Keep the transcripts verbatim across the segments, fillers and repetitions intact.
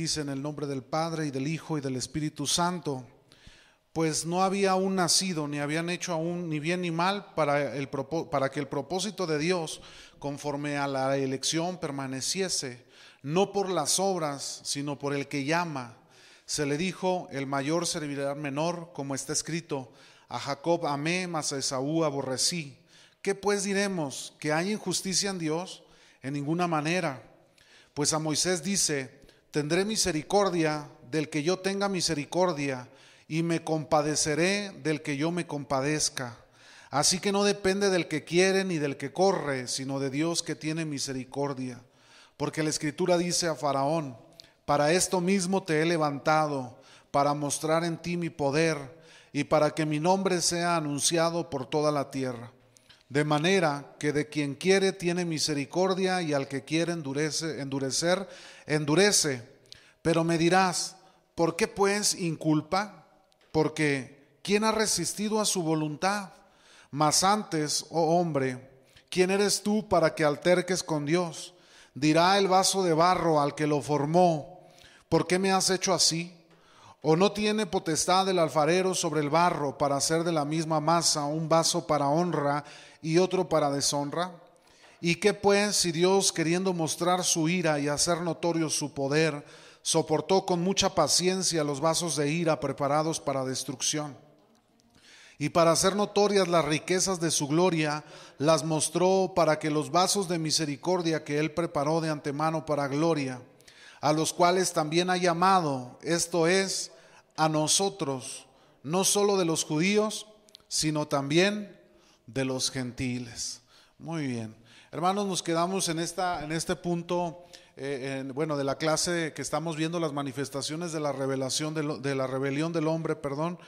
Dice en el nombre del Padre y del Hijo y del Espíritu Santo. Pues no había aún nacido, ni habían hecho aún ni bien ni mal para, el, para que el propósito de Dios conforme a la elección permaneciese, no por las obras, sino por el que llama. Se le dijo, el mayor servirá al menor, como está escrito, a Jacob amé, mas a Esaú aborrecí. ¿Qué pues diremos? ¿Que hay injusticia en Dios? En ninguna manera. Pues a Moisés dice, tendré misericordia del que yo tenga misericordia, y me compadeceré del que yo me compadezca. Así que no depende del que quiere ni del que corre, sino de Dios que tiene misericordia. Porque la Escritura dice a Faraón, para esto mismo te he levantado, para mostrar en ti mi poder, y para que mi nombre sea anunciado por toda la tierra. De manera que de quien quiere tiene misericordia, y al que quiere endurece, endurecer, endurece. Pero me dirás, ¿por qué pues inculpa? Porque ¿quién ha resistido a su voluntad? Mas antes, oh hombre, ¿quién eres tú para que alterques con Dios? Dirá el vaso de barro al que lo formó, ¿por qué me has hecho así? ¿O no tiene potestad el alfarero sobre el barro para hacer de la misma masa un vaso para honra y otro para deshonra? ¿Y qué pues si Dios, queriendo mostrar su ira y hacer notorio su poder, soportó con mucha paciencia los vasos de ira preparados para destrucción? Y para hacer notorias las riquezas de su gloria, las mostró para que los vasos de misericordia que él preparó de antemano para gloria, a los cuales también ha llamado, esto es, a nosotros, no solo de los judíos, sino también de los gentiles. Muy bien. Hermanos, nos quedamos en, esta, en este punto. Eh, en, bueno, de la clase que estamos viendo las manifestaciones de la revelación de, lo, de la rebelión del hombre, perdón,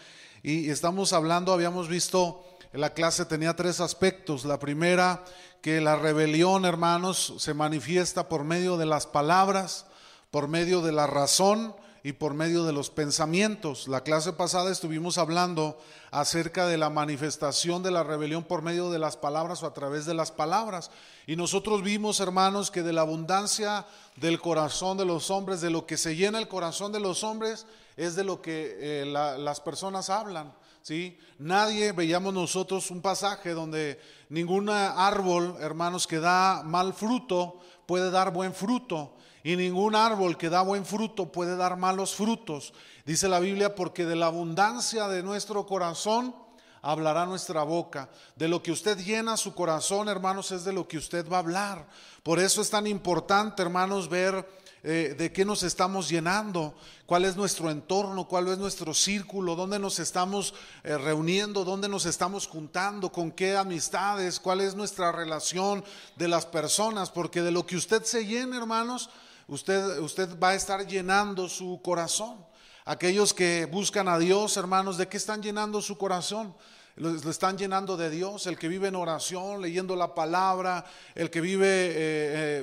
y, y estamos hablando, habíamos visto en la clase tenía tres aspectos. La primera, que la rebelión, hermanos, se manifiesta por medio de las palabras, por medio de la razón y por medio de los pensamientos. La clase pasada estuvimos hablando acerca de la manifestación de la rebelión por medio de las palabras o a través de las palabras. Y nosotros vimos, hermanos, que de la abundancia del corazón de los hombres, de lo que se llena el corazón de los hombres, es de lo que eh, la, las personas hablan, ¿sí? Nadie, veíamos nosotros un pasaje donde ningún árbol, hermanos, que da mal fruto puede dar buen fruto. Y ningún árbol que da buen fruto puede dar malos frutos. Dice la Biblia, porque de la abundancia de nuestro corazón hablará nuestra boca. De lo que usted llena su corazón, hermanos, es de lo que usted va a hablar. Por eso es tan importante, hermanos, ver Eh, de qué nos estamos llenando, cuál es nuestro entorno, cuál es nuestro círculo, dónde nos estamos eh, reuniendo, dónde nos estamos juntando, con qué amistades, cuál es nuestra relación de las personas, porque de lo que usted se llene, hermanos, usted, usted va a estar llenando su corazón. Aquellos que buscan a Dios, hermanos, ¿de qué están llenando su corazón? Lo están llenando de Dios. El que vive en oración, leyendo la palabra, el que vive eh,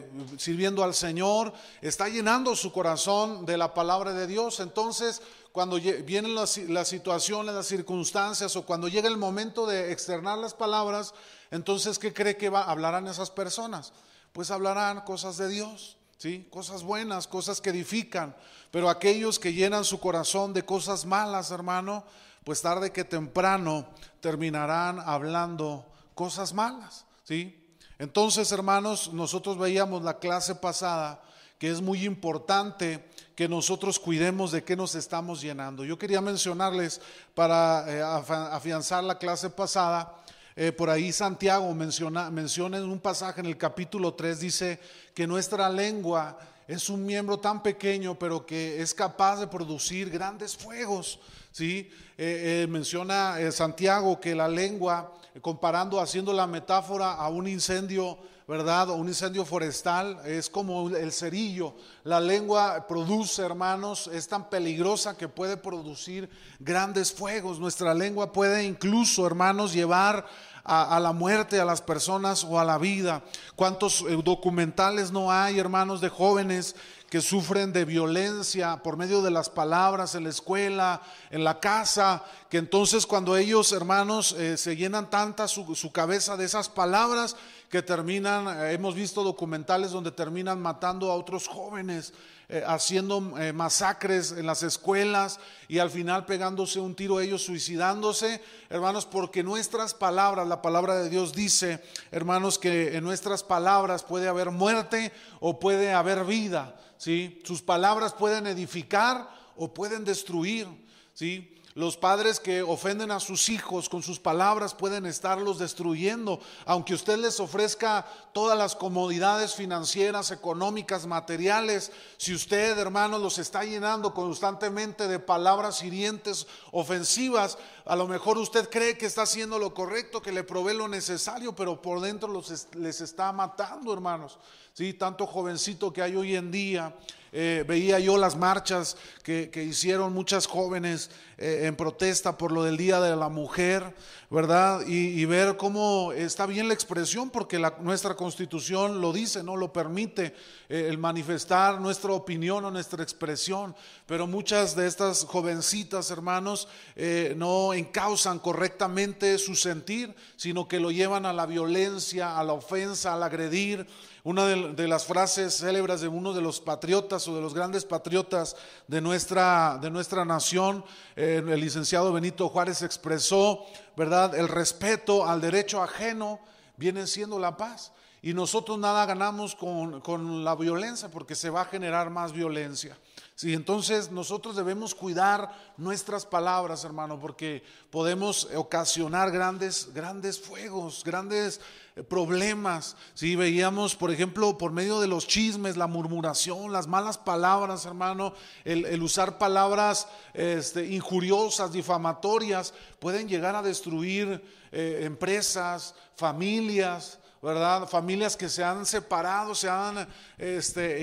eh, sirviendo al Señor, está llenando su corazón de la palabra de Dios. Entonces, cuando vienen las, las situaciones, las circunstancias, o cuando llega el momento de externar las palabras, entonces, ¿qué cree que va, hablarán esas personas? Pues hablarán cosas de Dios, ¿sí? Cosas buenas, cosas que edifican. Pero aquellos que llenan su corazón de cosas malas, hermano, pues tarde que temprano terminarán hablando cosas malas, ¿sí? Entonces, hermanos, nosotros veíamos la clase pasada que es muy importante que nosotros cuidemos de qué nos estamos llenando. Yo quería mencionarles para eh, afianzar la clase pasada, eh, por ahí Santiago menciona, menciona en un pasaje en el capítulo tres, dice que nuestra lengua es un miembro tan pequeño, pero que es capaz de producir grandes fuegos, ¿sí? Eh, eh, menciona eh, Santiago que la lengua, comparando, haciendo la metáfora a un incendio, ¿verdad? O un incendio forestal, es como el cerillo. La lengua produce, hermanos, es tan peligrosa que puede producir grandes fuegos. Nuestra lengua puede incluso, hermanos, llevar A, a la muerte, a las personas o a la vida. ¿Cuántos eh, documentales no hay, hermanos, de jóvenes que sufren de violencia por medio de las palabras en la escuela, en la casa? Que entonces cuando ellos, hermanos, eh, se llenan tanta su, su cabeza de esas palabras, que terminan, eh, hemos visto documentales donde terminan matando a otros jóvenes, eh, haciendo eh, masacres en las escuelas y al final pegándose un tiro ellos, suicidándose, hermanos, porque nuestras palabras, la palabra de Dios dice, hermanos, que en nuestras palabras puede haber muerte o puede haber vida, ¿sí? Sus palabras pueden edificar o pueden destruir, ¿sí? Los padres que ofenden a sus hijos con sus palabras pueden estarlos destruyendo, aunque usted les ofrezca todas las comodidades financieras, económicas, materiales. Si usted, hermano, los está llenando constantemente de palabras hirientes, ofensivas, a lo mejor usted cree que está haciendo lo correcto, que le provee lo necesario, pero por dentro los, les está matando, hermanos. Sí, tanto jovencito que hay hoy en día. Eh, veía yo las marchas que, que hicieron muchas jóvenes eh, en protesta por lo del Día de la Mujer, ¿verdad? Y, y ver cómo está bien la expresión, porque la, nuestra Constitución lo dice, no lo permite, eh, el manifestar nuestra opinión o nuestra expresión, pero muchas de estas jovencitas, hermanos, eh, no encauzan correctamente su sentir, sino que lo llevan a la violencia, a la ofensa, al agredir. Una de, de las frases célebres de uno de los patriotas o de los grandes patriotas de nuestra, de nuestra nación, eh, el licenciado Benito Juárez expresó, ¿verdad? El respeto al derecho ajeno viene siendo la paz, y nosotros nada ganamos con, con la violencia, porque se va a generar más violencia. Sí, entonces nosotros debemos cuidar nuestras palabras, hermano, porque podemos ocasionar grandes, grandes fuegos, grandes problemas. Sí, veíamos, por ejemplo, por medio de los chismes, la murmuración, las malas palabras, hermano, el, el usar palabras este, injuriosas, difamatorias, pueden llegar a destruir eh, empresas, familias, ¿verdad? Familias que se han separado, se han este,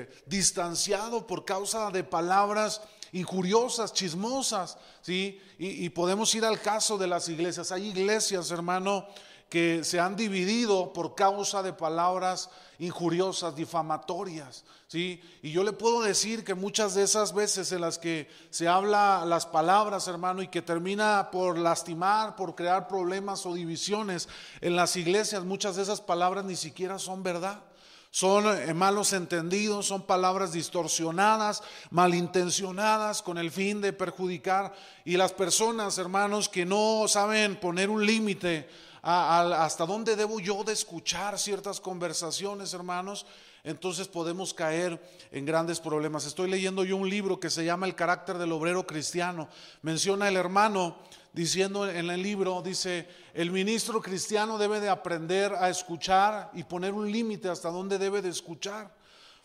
eh, distanciado por causa de palabras injuriosas, chismosas, ¿sí? Y, y podemos ir al caso de las iglesias. Hay iglesias, hermano, que se han dividido por causa de palabras injuriosas, difamatorias, ¿sí? Y yo le puedo decir que muchas de esas veces en las que se habla las palabras, hermano, y que termina por lastimar, por crear problemas o divisiones en las iglesias, muchas de esas palabras ni siquiera son verdad. Son malos entendidos, son palabras distorsionadas, malintencionadas, con el fin de perjudicar. Y las personas, hermanos, que no saben poner un límite a, a, hasta dónde debo yo de escuchar ciertas conversaciones, hermanos, entonces podemos caer en grandes problemas. Estoy leyendo yo un libro que se llama El carácter del obrero cristiano. Menciona el hermano diciendo en el libro, dice, el ministro cristiano debe de aprender a escuchar y poner un límite hasta dónde debe de escuchar.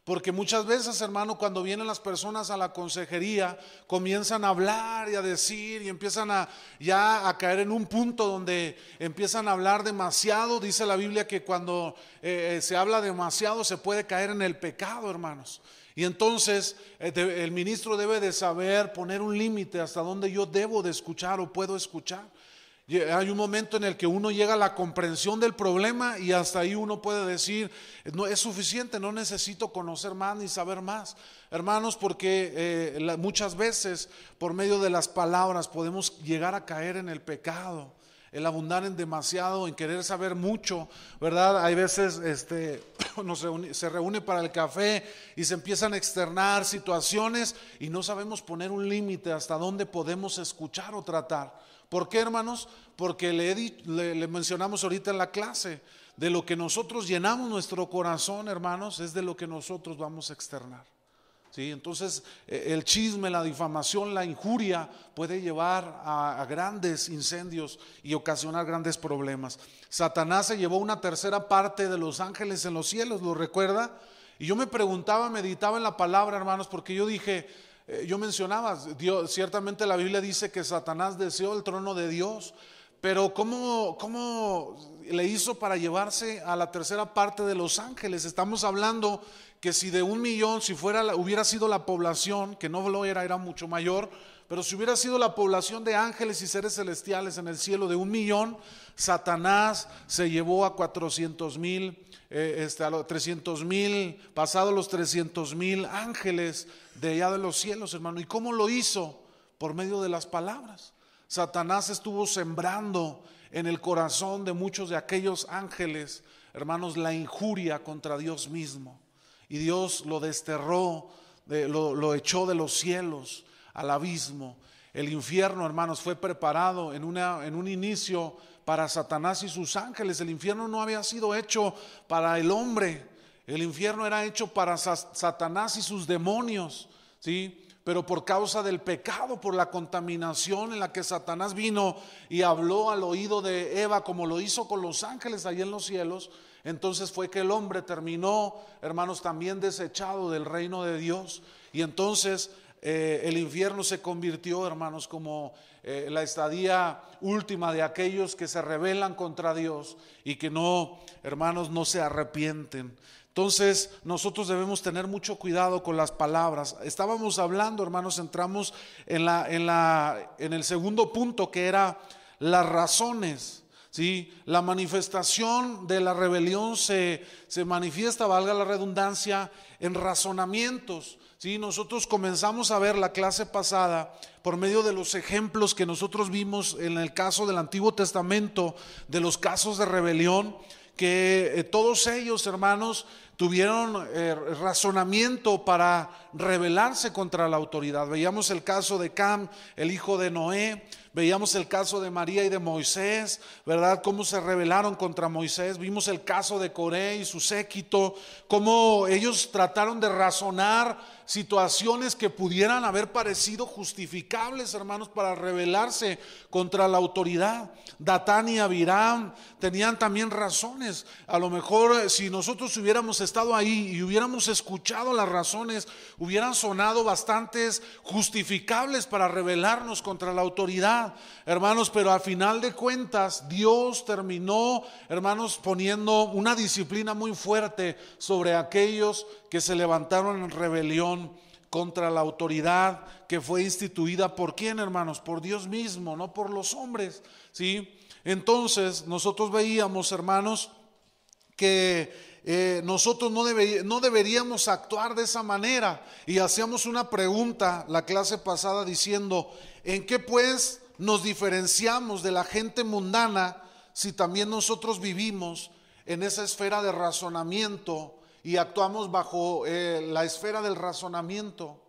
Porque muchas veces, hermano, cuando vienen las personas a la consejería, comienzan a hablar y a decir y empiezan a ya a caer en un punto donde empiezan a hablar demasiado. Dice la Biblia que cuando eh, se habla demasiado se puede caer en el pecado, hermanos. Y entonces el ministro debe de saber poner un límite hasta donde yo debo de escuchar o puedo escuchar. Hay un momento en el que uno llega a la comprensión del problema y hasta ahí uno puede decir, no es suficiente, no necesito conocer más ni saber más, hermanos, porque eh, la, muchas veces por medio de las palabras podemos llegar a caer en el pecado, el abundar en demasiado, en querer saber mucho, ¿verdad? Hay veces este, uno se, une, se reúne para el café y se empiezan a externar situaciones y no sabemos poner un límite hasta dónde podemos escuchar o tratar. ¿Por qué, hermanos? Porque le, le, le mencionamos ahorita en la clase, de lo que nosotros llenamos nuestro corazón, hermanos, es de lo que nosotros vamos a externar. ¿Sí? Entonces el chisme, la difamación, la injuria puede llevar a, a grandes incendios y ocasionar grandes problemas. Satanás se llevó una tercera parte de los ángeles en los cielos, ¿lo recuerda? Y yo me preguntaba, meditaba en la palabra, hermanos, porque yo dije, eh, yo mencionaba, Dios, ciertamente la Biblia dice que Satanás deseó el trono de Dios, pero ¿cómo, cómo le hizo para llevarse a la tercera parte de los ángeles? Estamos hablando que si de un millón, si fuera, hubiera sido la población, que no lo era, era mucho mayor, pero si hubiera sido la población de ángeles y seres celestiales en el cielo de un millón, Satanás se llevó a cuatrocientos mil, eh, este, a los trescientos mil, pasado los trescientos mil ángeles de allá de los cielos, hermano. ¿Y cómo lo hizo? Por medio de las palabras. Satanás estuvo sembrando en el corazón de muchos de aquellos ángeles, hermanos, la injuria contra Dios mismo. Y Dios lo desterró, de, lo, lo echó de los cielos al abismo. El infierno, hermanos, fue preparado en, una, en un inicio para Satanás y sus ángeles. El infierno no había sido hecho para el hombre. El infierno era hecho para Satanás y sus demonios, ¿sí? Pero por causa del pecado, por la contaminación en la que Satanás vino y habló al oído de Eva, como lo hizo con los ángeles allí en los cielos, entonces fue que el hombre terminó, hermanos, también desechado del reino de Dios. Y entonces eh, el infierno se convirtió, hermanos, como eh, la estadía última de aquellos que se rebelan contra Dios y que no, hermanos, no se arrepienten. Entonces nosotros debemos tener mucho cuidado con las palabras. Estábamos hablando, hermanos, entramos en, la, en, la, en el segundo punto, que era las razones, ¿sí? La manifestación de la rebelión se, se manifiesta, valga la redundancia, en razonamientos, ¿sí? Nosotros comenzamos a ver la clase pasada por medio de los ejemplos que nosotros vimos en el caso del Antiguo Testamento, de los casos de rebelión, que eh, todos ellos, hermanos, tuvieron eh, razonamiento para rebelarse contra la autoridad. Veíamos el caso de Cam, el hijo de Noé. Veíamos el caso de María y de Moisés, ¿verdad? Cómo se rebelaron contra Moisés. Vimos el caso de Coré y su séquito, cómo ellos trataron de razonar situaciones que pudieran haber parecido justificables, hermanos, para rebelarse contra la autoridad. Datán y Abiram tenían también razones. A lo mejor si nosotros hubiéramos estado ahí y hubiéramos escuchado las razones, hubieran sonado bastantes justificables para rebelarnos contra la autoridad, hermanos, pero al final de cuentas Dios terminó, hermanos, poniendo una disciplina muy fuerte sobre aquellos que se levantaron en rebelión contra la autoridad que fue instituida por quién, hermanos, por Dios mismo, no por los hombres, ¿sí? Entonces nosotros veíamos, hermanos, que eh, nosotros no, debe, no deberíamos actuar de esa manera, y hacíamos una pregunta la clase pasada diciendo: ¿en qué pues nos diferenciamos de la gente mundana si también nosotros vivimos en esa esfera de razonamiento y actuamos bajo eh, la esfera del razonamiento?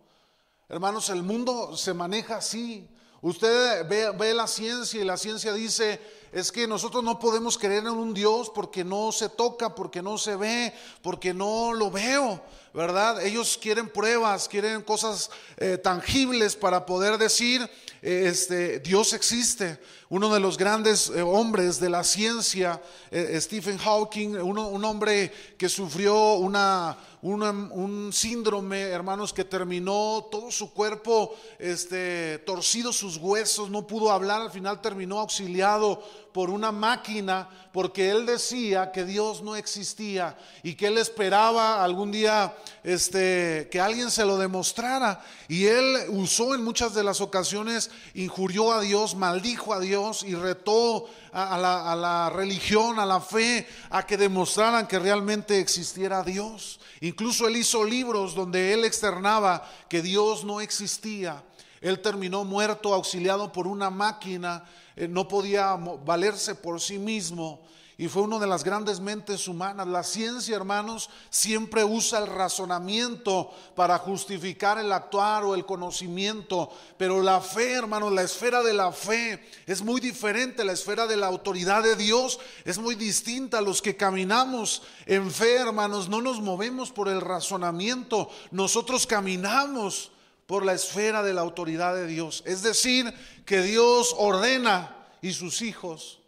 Hermanos, el mundo se maneja así. Usted ve, ve la ciencia, y la ciencia dice: es que nosotros no podemos creer en un Dios porque no se toca, porque no se ve, porque no lo veo, ¿verdad? Ellos quieren pruebas, quieren cosas eh, tangibles para poder decir eh, este, Dios existe. Uno de los grandes eh, hombres de la ciencia, eh, Stephen Hawking, uno, un hombre que sufrió una, una, un síndrome, hermanos, que terminó todo su cuerpo este, torcido, sus huesos, no pudo hablar, al final terminó auxiliado por una máquina, porque él decía que Dios no existía y que él esperaba algún día este, que alguien se lo demostrara. Y él usó en muchas de las ocasiones, injurió a Dios, maldijo a Dios y retó a, a, la, a la religión, a la fe, a que demostraran que realmente existiera Dios. Incluso él hizo libros donde él externaba que Dios no existía. Él terminó muerto, auxiliado por una máquina, eh, no podía valerse por sí mismo, y fue una de las grandes mentes humanas. La ciencia, hermanos, siempre usa el razonamiento para justificar el actuar o el conocimiento, pero la fe, hermanos, la esfera de la fe es muy diferente. La esfera de la autoridad de Dios es muy distinta. Los que caminamos en fe, hermanos, no nos movemos por el razonamiento, nosotros caminamos por la esfera de la autoridad de Dios. Es decir, que Dios ordena y sus hijos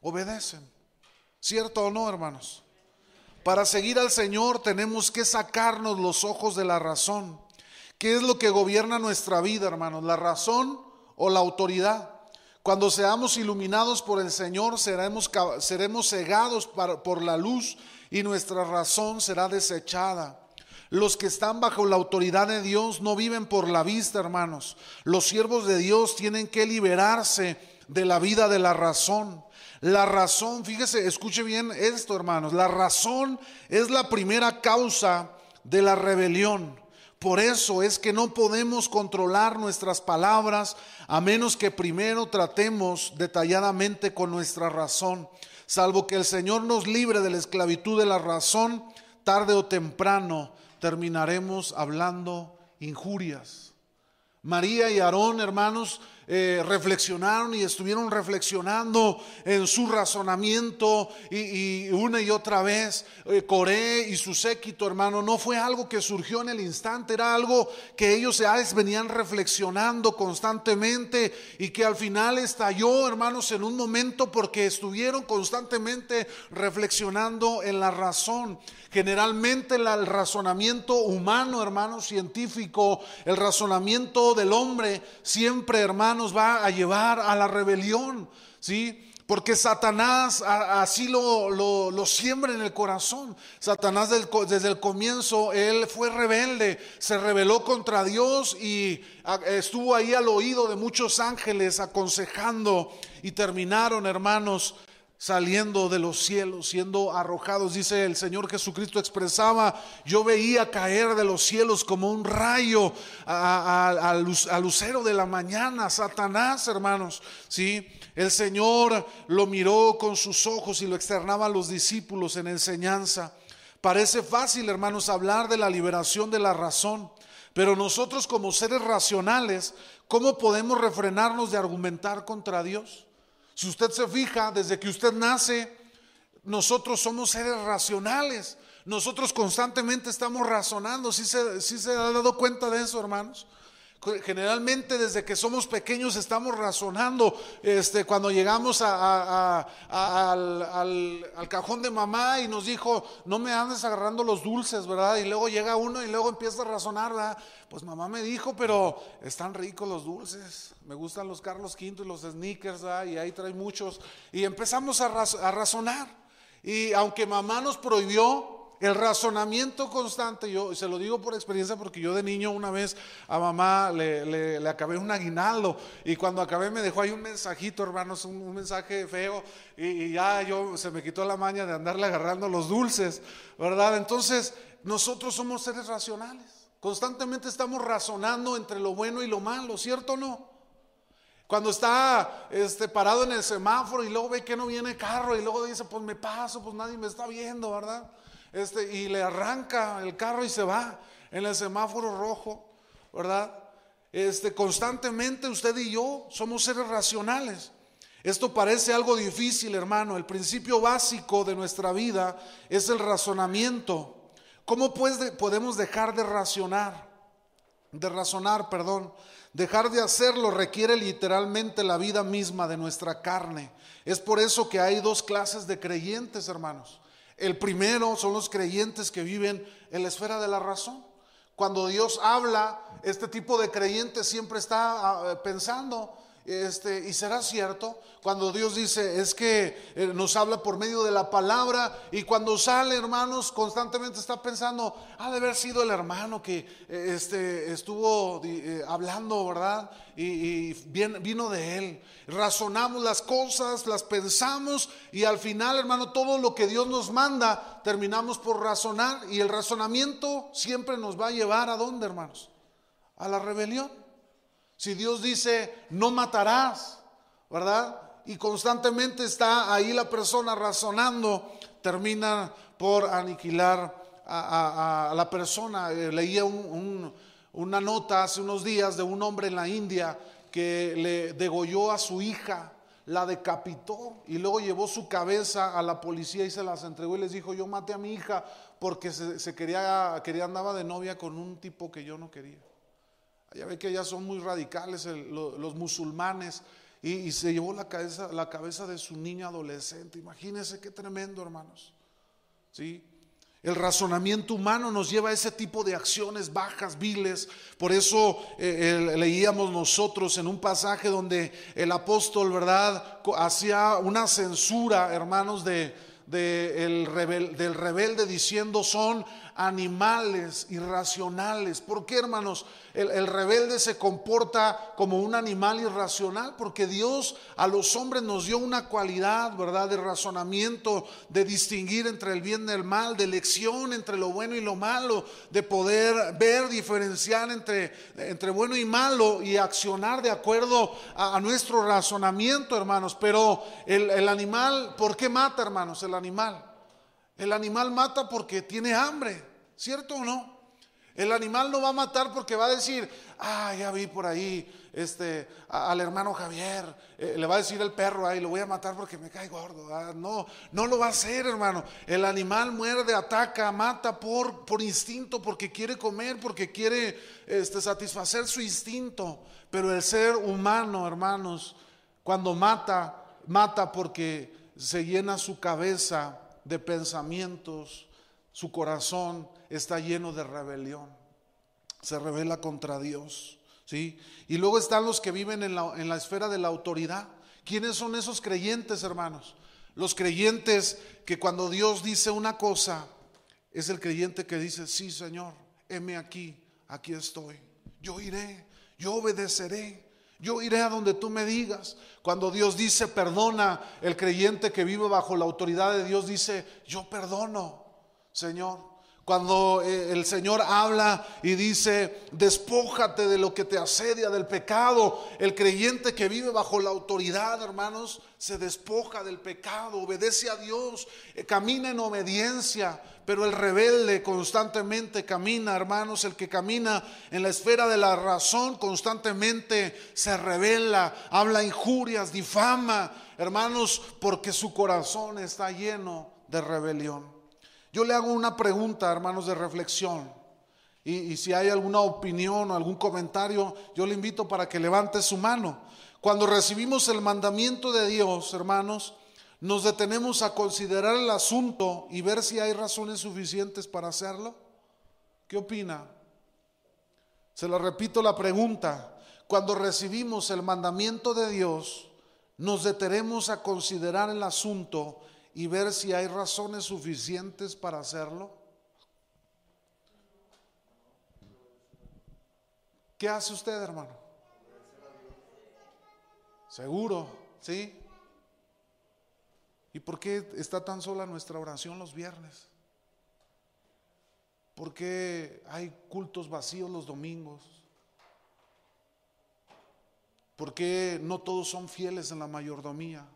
obedecen. ¿Cierto o no, hermanos? Para seguir al Señor tenemos que sacarnos los ojos de la razón. ¿Qué es lo que gobierna nuestra vida, hermanos? ¿La razón o la autoridad? Cuando seamos iluminados por el Señor, seremos, seremos cegados por la luz, y nuestra razón será desechada. Los que están bajo la autoridad de Dios no viven por la vista, hermanos. Los siervos de Dios tienen que liberarse de la vida de la razón. La razón, fíjese, escuche bien esto, hermanos. La razón es la primera causa de la rebelión. Por eso es que no podemos controlar nuestras palabras a menos que primero tratemos detalladamente con nuestra razón. salvo que el Señor nos libre de la esclavitud de la razón, tarde o temprano terminaremos hablando injurias. María y Aarón, hermanos, eh, reflexionaron y estuvieron reflexionando en su razonamiento y, y una y otra vez. eh, Coré y su séquito, hermano, no fue algo que surgió en el instante, era algo que ellos venían reflexionando constantemente y que al final estalló, hermanos, en un momento, porque estuvieron constantemente reflexionando en la razón. Generalmente el, el razonamiento humano, hermano, científico, el razonamiento del hombre siempre, hermanos, va a llevar a la rebelión, ¿sí? Porque Satanás a, así lo, lo, lo siembra en el corazón. Satanás del, desde el comienzo, él fue rebelde, se rebeló contra Dios y a, estuvo ahí al oído de muchos ángeles aconsejando, y terminaron, hermanos, saliendo de los cielos, siendo arrojados. Dice el Señor Jesucristo, expresaba: yo veía caer de los cielos como un rayo al lucero de la mañana. Satanás, hermanos, ¿sí? El Señor lo miró con sus ojos y lo externaba a los discípulos en enseñanza. Parece fácil, hermanos, hablar de la liberación de la razón, pero nosotros, como seres racionales, ¿cómo podemos refrenarnos de argumentar contra Dios? Si usted se fija, desde que usted nace, nosotros somos seres racionales. Nosotros constantemente estamos razonando. ¿Sí se, sí se ha dado cuenta de eso, hermanos? Generalmente desde que somos pequeños estamos razonando. Este, cuando llegamos a, a, a, a, al, al, al cajón de mamá y nos dijo: no me andes agarrando los dulces, ¿verdad? Y luego llega uno y luego empieza a razonar, ¿verdad? Pues mamá me dijo, pero están ricos los dulces, me gustan los Carlos quinto y los Snickers, ¿verdad? Y ahí trae muchos. Y empezamos a, raz- a razonar. Y aunque mamá nos prohibió, el razonamiento constante, yo se lo digo por experiencia, porque yo de niño una vez a mamá le, le, le acabé un aguinaldo, y cuando acabé me dejó ahí un mensajito, hermanos, un, un mensaje feo, y, y ya yo se me quitó la maña de andarle agarrando los dulces, ¿verdad? Entonces nosotros somos seres racionales, constantemente estamos razonando entre lo bueno y lo malo, ¿cierto o no? Cuando está este, parado en el semáforo y luego ve que no viene carro, y luego dice: pues me paso, pues nadie me está viendo, ¿verdad? Este, y le arranca el carro y se va en el semáforo rojo, ¿verdad? Este, constantemente usted y yo somos seres racionales. Esto parece algo difícil, hermano. El principio básico de nuestra vida es el razonamiento. ¿Cómo pues de, podemos dejar de racionar? De razonar, perdón. Dejar de hacerlo requiere literalmente la vida misma de nuestra carne. Es por eso que hay dos clases de creyentes, hermanos. El primero son los creyentes que viven en la esfera de la razón. Cuando Dios habla, este tipo de creyente siempre está pensando, este, y será cierto. Cuando Dios dice, es que nos habla por medio de la palabra, y cuando sale, hermanos, constantemente está pensando: ha de haber sido el hermano que este, estuvo eh, hablando, ¿verdad? Y, y bien, vino de él. Razonamos las cosas, las pensamos, y al final, hermano, todo lo que Dios nos manda terminamos por razonar, y el razonamiento siempre nos va a llevar ¿a dónde, hermanos? A la rebelión. Si Dios dice: no matarás, ¿verdad? Y constantemente está ahí la persona razonando, termina por aniquilar a, a, a la persona. Leía un, un, una nota hace unos días de un hombre en la India que le degolló a su hija, la decapitó, y luego llevó su cabeza a la policía y se las entregó y les dijo: yo maté a mi hija porque se, se quería, quería, andaba de novia con un tipo que yo no quería. Ya ve que ya son muy radicales el, lo, los musulmanes, y, y se llevó la cabeza, la cabeza de su niña adolescente. Imagínense qué tremendo, hermanos, ¿sí? El razonamiento humano nos lleva a ese tipo de acciones bajas, viles. Por eso eh, eh, leíamos nosotros en un pasaje donde el apóstol, ¿verdad?, hacía una censura, hermanos, de, de el rebel, del rebelde, diciendo: son animales irracionales. ¿Por qué, hermanos? El, el rebelde se comporta como un animal irracional, porque Dios a los hombres nos dio una cualidad, ¿verdad?, de razonamiento, de distinguir entre el bien y el mal, de elección entre lo bueno y lo malo, de poder ver, diferenciar entre, entre bueno y malo y accionar de acuerdo a, a nuestro razonamiento, hermanos. Pero el, el animal, ¿por qué mata, hermanos, el animal? El animal mata porque tiene hambre, ¿cierto o no? El animal no va a matar porque va a decir, ah, ya vi por ahí este, a, al hermano Javier, eh, le va a decir el perro, ahí lo voy a matar porque me cae gordo. Ah, no, no lo va a hacer, hermano. El animal muerde, ataca, mata por, por instinto, porque quiere comer, porque quiere este, satisfacer su instinto. Pero el ser humano, hermanos, cuando mata, mata porque se llena su cabeza de pensamientos, su corazón está lleno de rebelión, se rebela contra Dios, ¿sí? Y luego están los que viven en la, en la esfera de la autoridad. ¿Quiénes son esos creyentes, hermanos? Los creyentes que cuando Dios dice una cosa, es el creyente que dice, sí, Señor, heme aquí, aquí estoy, yo iré, yo obedeceré, yo iré a donde tú me digas. Cuando Dios dice perdona, el creyente que vive bajo la autoridad de Dios dice, yo perdono, Señor. Cuando el Señor habla y dice, despójate de lo que te asedia, del pecado, el creyente que vive bajo la autoridad, hermanos, se despoja del pecado, obedece a Dios, camina en obediencia. Pero el rebelde constantemente camina, hermanos, el que camina en la esfera de la razón constantemente se rebela, habla injurias, difama, hermanos, porque su corazón está lleno de rebelión. Yo le hago una pregunta, hermanos, de reflexión, y, y si hay alguna opinión o algún comentario, yo le invito para que levante su mano. Cuando recibimos el mandamiento de Dios, hermanos, nos detenemos a considerar el asunto y ver si hay razones suficientes para hacerlo. ¿Qué opina? Se lo repito la pregunta. Cuando recibimos el mandamiento de Dios, nos detenemos a considerar el asunto y ver si hay razones suficientes para hacerlo. ¿Qué hace usted, hermano? Seguro, ¿sí? ¿Y por qué está tan sola nuestra oración los viernes? ¿Por qué hay cultos vacíos los domingos? ¿Por qué no todos son fieles en la mayordomía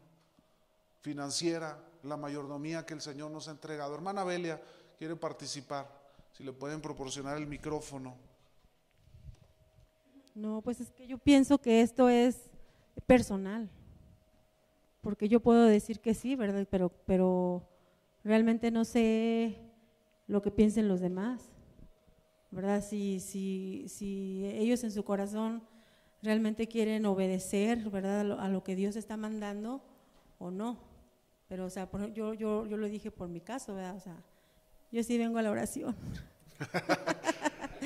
financiera, la mayordomía que el Señor nos ha entregado? Hermana Belia quiere participar, si le pueden proporcionar el micrófono. No, pues es que yo pienso que esto es personal, porque yo puedo decir que sí, ¿verdad? Pero, pero realmente no sé lo que piensen los demás, ¿verdad? Si, si, si ellos en su corazón realmente quieren obedecer, ¿verdad?, a lo, a lo que Dios está mandando o no. Pero, o sea, por, yo, yo, yo lo dije por mi caso, ¿verdad? O sea, yo sí vengo a la oración.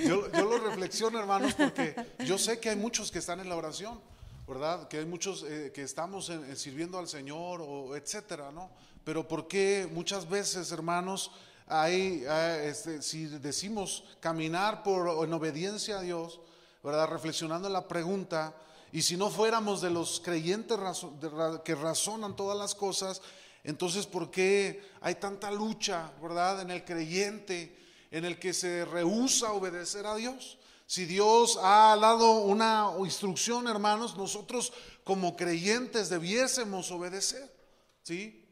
yo, yo lo reflexiono, hermanos, porque yo sé que hay muchos que están en la oración, ¿verdad? Que hay muchos eh, que estamos en, sirviendo al Señor, o etcétera, ¿no? Pero ¿por qué muchas veces, hermanos, hay, hay este, si decimos caminar por, en obediencia a Dios, ¿verdad?, reflexionando en la pregunta, y si no fuéramos de los creyentes razo, de, que razonan todas las cosas, entonces, ¿por qué hay tanta lucha, verdad, en el creyente, en el que se rehúsa a obedecer a Dios? Si Dios ha dado una instrucción, hermanos, nosotros como creyentes debiésemos obedecer, ¿sí?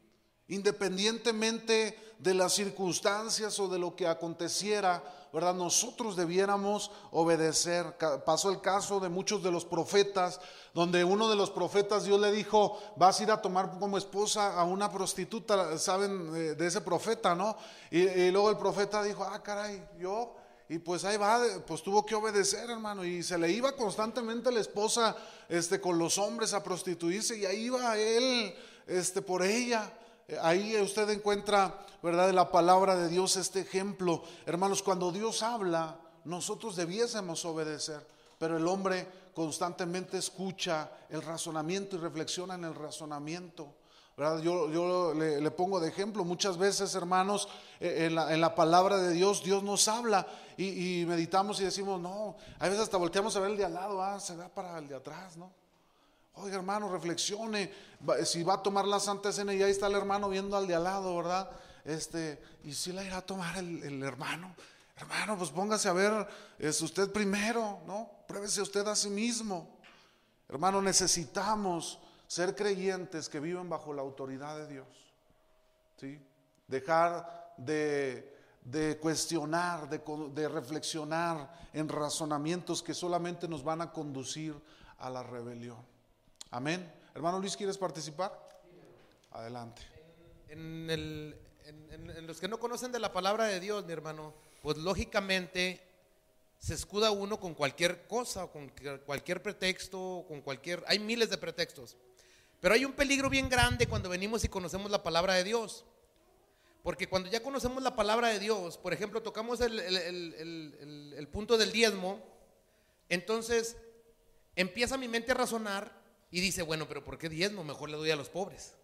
Independientemente de las circunstancias o de lo que aconteciera, ¿verdad?, nosotros debiéramos obedecer. Pasó el caso de muchos de los profetas, donde uno de los profetas Dios le dijo, vas a ir a tomar como esposa a una prostituta, saben de ese profeta, ¿no? Y, y luego el profeta dijo, ah, caray, yo, y pues ahí va, pues tuvo que obedecer, hermano, y se le iba constantemente la esposa este, con los hombres a prostituirse, y ahí iba él este, por ella. Ahí usted encuentra, ¿verdad?, en la palabra de Dios este ejemplo. Hermanos, cuando Dios habla, nosotros debiésemos obedecer, pero el hombre constantemente escucha el razonamiento y reflexiona en el razonamiento, ¿verdad? Yo, yo le, le pongo de ejemplo, muchas veces, hermanos, en la, en la palabra de Dios, Dios nos habla y, y meditamos y decimos, no, a veces hasta volteamos a ver el de al lado, ah, se va para el de atrás, ¿no? Oiga, hermano, reflexione, si va a tomar la Santa Cena y ahí está el hermano viendo al de al lado, ¿verdad? Este, y si la irá a tomar el, el hermano, hermano, pues póngase a ver, es usted primero, ¿no? Pruébese usted a sí mismo. Hermano, necesitamos ser creyentes que viven bajo la autoridad de Dios, ¿sí? Dejar de, de cuestionar, de, de reflexionar en razonamientos que solamente nos van a conducir a la rebelión. Amén. Hermano Luis, ¿quieres participar? Adelante. En, el, en, en los que no conocen de la palabra de Dios, mi hermano, pues lógicamente se escuda uno con cualquier cosa, con cualquier pretexto, con cualquier, hay miles de pretextos. Pero hay un peligro bien grande cuando venimos y conocemos la palabra de Dios. Porque cuando ya conocemos la palabra de Dios, por ejemplo, tocamos el, el, el, el, el, el punto del diezmo, entonces empieza mi mente a razonar y dice, bueno, pero ¿por qué diezmo? Mejor le doy a los pobres.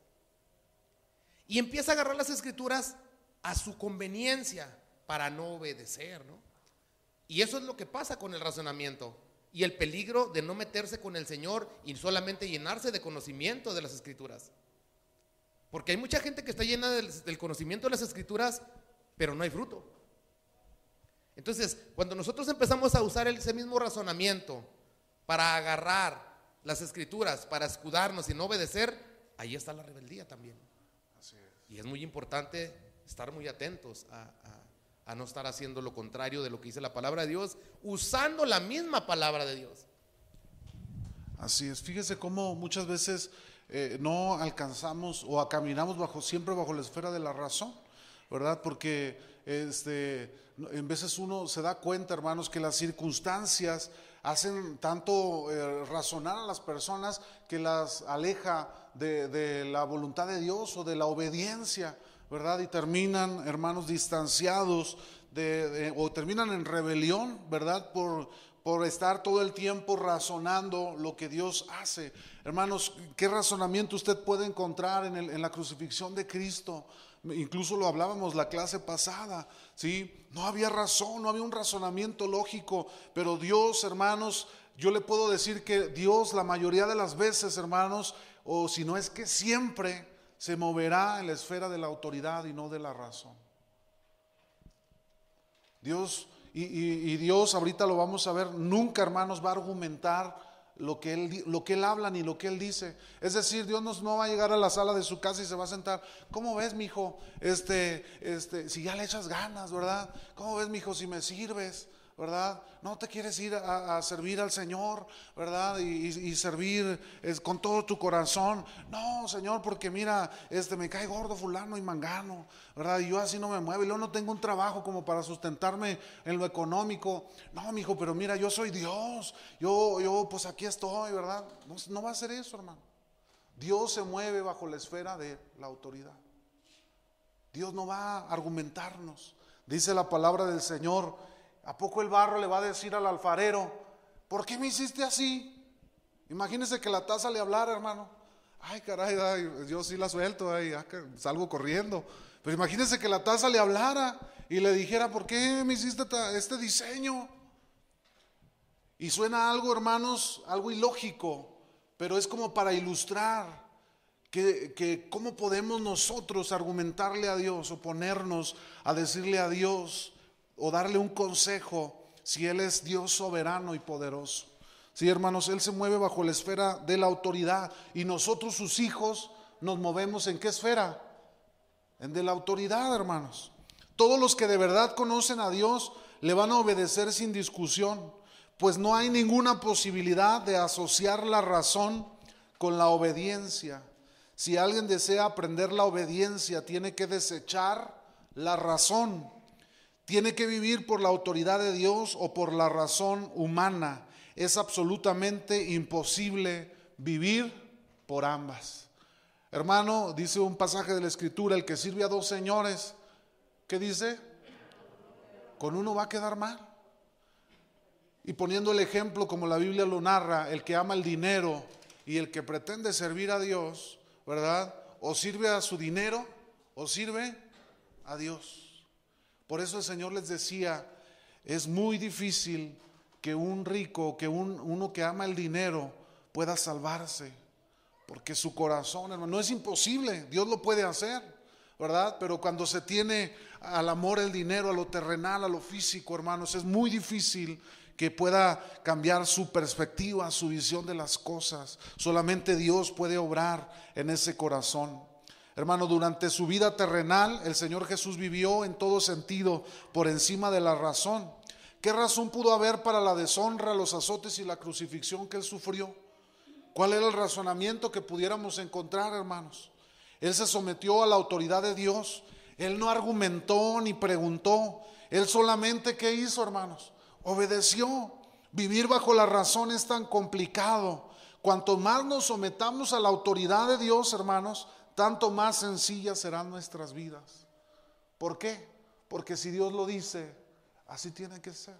Y empieza a agarrar las escrituras a su conveniencia para no obedecer, ¿no? Y eso es lo que pasa con el razonamiento y el peligro de no meterse con el Señor y solamente llenarse de conocimiento de las escrituras. Porque hay mucha gente que está llena del, del conocimiento de las escrituras, pero no hay fruto. Entonces, cuando nosotros empezamos a usar ese mismo razonamiento para agarrar las escrituras, para escudarnos y no obedecer, ahí está la rebeldía también. Así es. Y es muy importante estar muy atentos a, a a no estar haciendo lo contrario de lo que dice la palabra de Dios, usando la misma palabra de Dios. Así es, fíjese cómo muchas veces eh, no alcanzamos o caminamos bajo, siempre bajo la esfera de la razón, ¿verdad? Porque este, en veces uno se da cuenta, hermanos, que las circunstancias hacen tanto eh, razonar a las personas que las aleja de, de la voluntad de Dios o de la obediencia, ¿verdad? Y terminan, hermanos, distanciados de, de, o terminan en rebelión, ¿verdad? Por, por estar todo el tiempo razonando lo que Dios hace. Hermanos, ¿qué razonamiento usted puede encontrar en, el, en la crucifixión de Cristo? Incluso lo hablábamos la clase pasada, ¿sí? No había razón, no había un razonamiento lógico, pero Dios, hermanos, yo le puedo decir que Dios la mayoría de las veces, hermanos, o si no es que siempre, se moverá en la esfera de la autoridad y no de la razón. Dios, y, y, y Dios ahorita lo vamos a ver, nunca, hermanos, va a argumentar lo que Él, lo que él habla ni lo que Él dice. Es decir, Dios nos, no va a llegar a la sala de su casa y se va a sentar. ¿Cómo ves, mijo? Este, este, si ya le echas ganas, ¿verdad? ¿Cómo ves, mijo? Si me sirves, ¿verdad? No te quieres ir a, a servir al Señor, ¿verdad? Y, y, y servir es, con todo tu corazón. No, Señor, porque mira, este, me cae gordo fulano y mangano, ¿verdad? Y yo así no me muevo, y luego no tengo un trabajo como para sustentarme en lo económico. No, mijo, pero mira, yo soy Dios, yo, yo pues aquí estoy, ¿verdad? No, no va a ser eso, hermano. Dios se mueve bajo la esfera de la autoridad. Dios no va a argumentarnos. Dice la palabra del Señor, ¿a poco el barro le va a decir al alfarero, ¿por qué me hiciste así? Imagínese que la taza le hablara, hermano. Ay, caray, ay, yo sí la suelto, ay, salgo corriendo. Pero imagínese que la taza le hablara y le dijera, ¿por qué me hiciste este diseño? Y suena algo, hermanos, algo ilógico, pero es como para ilustrar que, que cómo podemos nosotros argumentarle a Dios, oponernos a decirle a Dios o darle un consejo si Él es Dios soberano y poderoso. Sí, hermanos, Él se mueve bajo la esfera de la autoridad y nosotros sus hijos nos movemos ¿en qué esfera? En de la autoridad, hermanos. Todos los que de verdad conocen a Dios le van a obedecer sin discusión, pues no hay ninguna posibilidad de asociar la razón con la obediencia. Si alguien desea aprender la obediencia, tiene que desechar la razón. Tiene que vivir por la autoridad de Dios o por la razón humana. Es absolutamente imposible vivir por ambas. Hermano, dice un pasaje de la Escritura, el que sirve a dos señores, ¿qué dice? Con uno va a quedar mal. Y poniendo el ejemplo como la Biblia lo narra, el que ama el dinero y el que pretende servir a Dios, ¿verdad? o sirve a su dinero, o sirve a Dios. Por eso el Señor les decía, es muy difícil que un rico, que un, uno que ama el dinero pueda salvarse, porque su corazón, hermano, no es imposible, Dios lo puede hacer, ¿verdad? Pero cuando se tiene al amor el dinero, a lo terrenal, a lo físico, hermanos, es muy difícil que pueda cambiar su perspectiva, su visión de las cosas. Solamente Dios puede obrar en ese corazón. Hermano, durante su vida terrenal, el Señor Jesús vivió en todo sentido, por encima de la razón. ¿Qué razón pudo haber para la deshonra, los azotes y la crucifixión que Él sufrió? ¿Cuál era el razonamiento que pudiéramos encontrar, hermanos? Él se sometió a la autoridad de Dios. Él no argumentó ni preguntó. Él solamente, ¿qué hizo, hermanos? Obedeció. Vivir bajo la razón es tan complicado. Cuanto más nos sometamos a la autoridad de Dios, hermanos, tanto más sencillas serán nuestras vidas. ¿Por qué? Porque si Dios lo dice, así tiene que ser.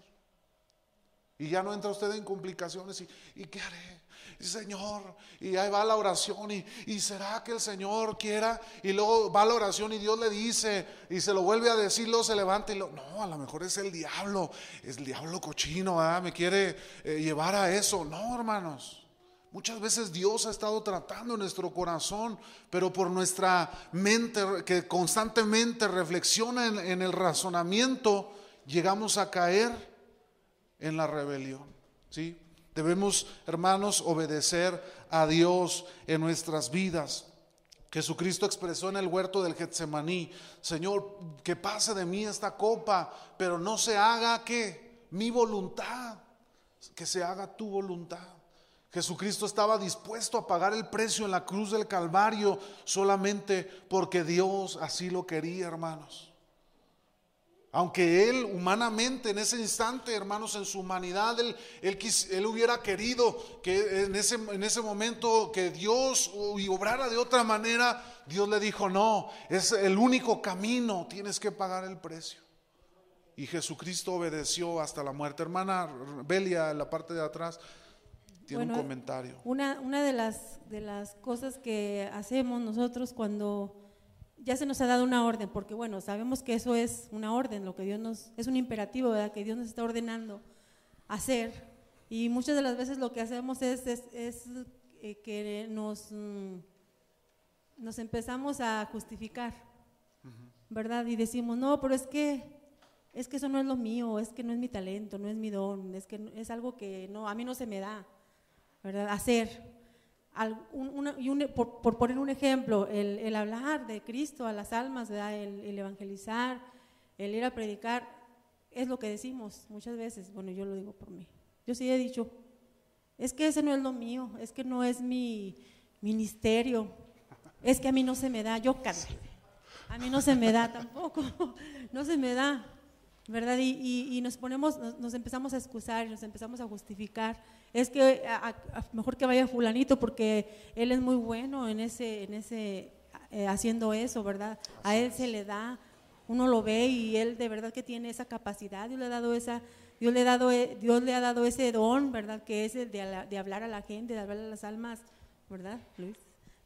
Y ya no entra usted en complicaciones. ¿Y, ¿y qué haré? Y Señor, y ahí va la oración. Y, ¿Y será que el Señor quiera? Y luego va la oración y Dios le dice, y se lo vuelve a decir, luego se levanta y lo, no, a lo mejor es el diablo, es el diablo cochino, ¿verdad? Me quiere eh, llevar a eso. No, hermanos. Muchas veces Dios ha estado tratando nuestro corazón, pero por nuestra mente que constantemente reflexiona en, en el razonamiento, llegamos a caer en la rebelión, ¿sí? Debemos, hermanos, obedecer a Dios en nuestras vidas. Jesucristo expresó en el huerto del Getsemaní, Señor, que pase de mí esta copa, pero no se haga, ¿qué? Mi voluntad, que se haga tu voluntad. Jesucristo estaba dispuesto a pagar el precio en la cruz del Calvario solamente porque Dios así lo quería, hermanos. Aunque él humanamente en ese instante, hermanos, en su humanidad, él, él, quis, él hubiera querido que en ese, en ese momento que Dios y obrara de otra manera, Dios le dijo, no, es el único camino, tienes que pagar el precio. Y Jesucristo obedeció hasta la muerte. Hermana Belia, en la parte de atrás, tiene bueno, un comentario. Una, una de, las, de las cosas que hacemos nosotros cuando... ya se nos ha dado una orden, porque bueno, sabemos que eso es una orden, lo que Dios nos, es un imperativo, ¿verdad? Que Dios nos está ordenando hacer, y muchas de las veces lo que hacemos es, es, es eh, que nos, mm, nos empezamos a justificar, uh-huh. ¿verdad? Y decimos, no, pero es que, es que eso no es lo mío, es que no es mi talento, no es mi don, es que es algo que no, a mí no se me da, ¿verdad? Hacer. Al, un, una, y un, por, por poner un ejemplo, el, el hablar de Cristo a las almas, el, el evangelizar, el ir a predicar, es lo que decimos muchas veces. Bueno, yo lo digo por mí. Yo sí he dicho, es que ese no es lo mío, es que no es mi ministerio, es que a mí no se me da, yo canto, a mí no se me da tampoco, no se me da, ¿verdad? Y, y, y nos ponemos, nos, nos empezamos a excusar y nos empezamos a justificar. Es que a, a, mejor que vaya fulanito porque él es muy bueno en ese, en ese eh, haciendo eso, ¿verdad? A él se le da, uno lo ve y él de verdad que tiene esa capacidad, Dios le ha dado esa, Dios le ha dado, Dios le ha dado ese don, ¿verdad? Que es el de, de hablar a la gente, de hablar a las almas, ¿verdad, Luis?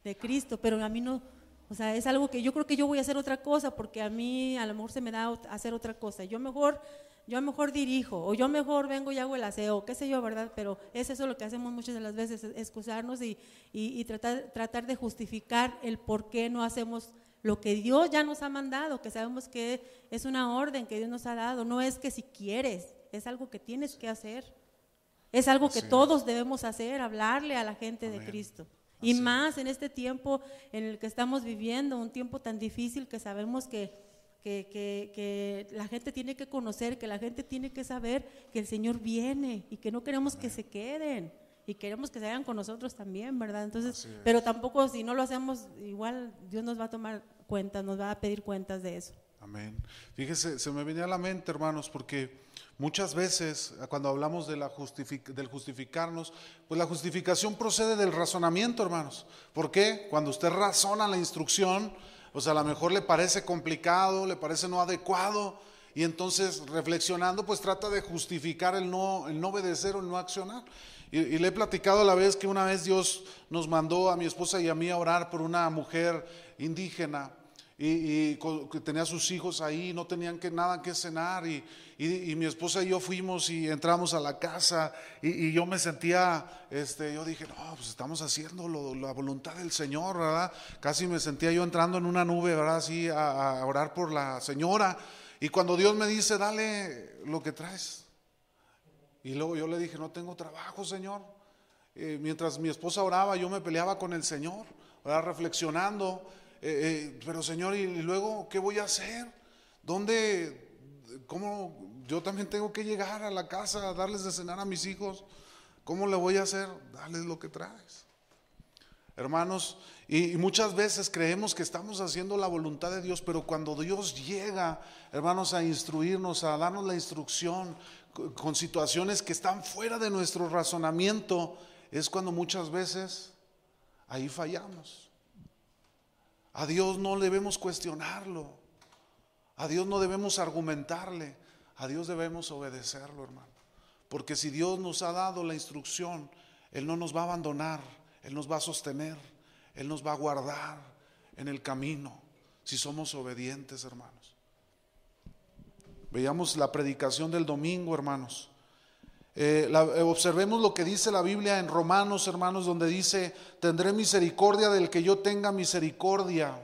De Cristo, pero a mí no, o sea, es algo que yo creo que yo voy a hacer otra cosa porque a mí a lo mejor se me da hacer otra cosa, yo mejor... yo mejor dirijo, o yo mejor vengo y hago el aseo, qué sé yo, ¿verdad? Pero es eso lo que hacemos muchas de las veces, excusarnos y, y, y tratar, tratar de justificar el por qué no hacemos lo que Dios ya nos ha mandado, que sabemos que es una orden que Dios nos ha dado, no es que si quieres, es algo que tienes que hacer, es algo que todos debemos hacer, hablarle a la gente de Cristo. Y más en este tiempo en el que estamos viviendo, un tiempo tan difícil que sabemos que Que, que, que la gente tiene que conocer, que la gente tiene que saber que el Señor viene y que no queremos que se queden y queremos que se vayan con nosotros también, ¿verdad? Entonces, pero tampoco si no lo hacemos, igual Dios nos va a tomar cuentas, nos va a pedir cuentas de eso. Amén. Fíjese, se me venía a la mente, hermanos, porque muchas veces cuando hablamos de la justific- del justificarnos, pues la justificación procede del razonamiento, hermanos. ¿Por qué? Cuando usted razona la instrucción, o sea, a lo mejor le parece complicado, le parece no adecuado Y entonces, reflexionando, pues trata de justificar el no, el no obedecer o el no accionar. Y, y le he platicado a la vez que una vez Dios nos mandó a mi esposa y a mí a orar por una mujer indígena y, y que tenía sus hijos ahí, no tenían que, nada que cenar y, y, y mi esposa y yo fuimos y entramos a la casa y, y yo me sentía, este, yo dije, no, pues estamos haciendo lo, la voluntad del Señor, ¿verdad? Casi me sentía yo entrando en una nube, ¿verdad? Así a, a orar por la señora. Y cuando Dios me dice, dale lo que traes. Y luego yo le dije, no tengo trabajo, Señor. Eh, mientras mi esposa oraba, yo me peleaba con el Señor, ¿verdad? Reflexionando, eh, eh, pero Señor, ¿y, y luego qué voy a hacer? ¿Dónde? ¿Cómo? Yo también tengo que llegar a la casa a darles de cenar a mis hijos. ¿Cómo le voy a hacer? Dale lo que traes. Hermanos, y, y muchas veces creemos que estamos haciendo la voluntad de Dios, pero cuando Dios llega, hermanos, a instruirnos, a darnos la instrucción con, con situaciones que están fuera de nuestro razonamiento, es cuando muchas veces ahí fallamos. A Dios no debemos cuestionarlo, a Dios no debemos argumentarle, a Dios debemos obedecerlo, hermano, porque si Dios nos ha dado la instrucción, Él no nos va a abandonar. Él nos va a sostener, Él nos va a guardar en el camino, si somos obedientes, hermanos. Veamos la predicación del domingo, hermanos. Eh, la, eh, observemos lo que dice la Biblia en Romanos, hermanos, donde dice, tendré misericordia del que yo tenga misericordia.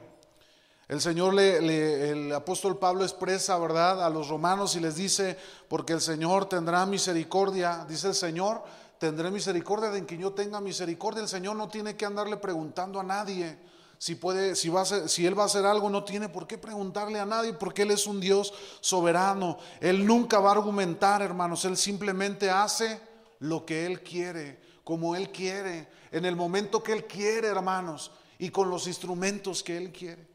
El Señor, le, le, el apóstol Pablo expresa, ¿verdad?, a los romanos y les dice, porque el Señor tendrá misericordia, dice el Señor, tendré misericordia de quien yo tenga misericordia. El Señor no tiene que andarle preguntando a nadie si puede, si va a hacer, si Él va a hacer algo, no tiene por qué preguntarle a nadie, porque Él es un Dios soberano. Él nunca va a argumentar, hermanos. Él simplemente hace lo que Él quiere, como Él quiere, en el momento que Él quiere, hermanos, y con los instrumentos que Él quiere.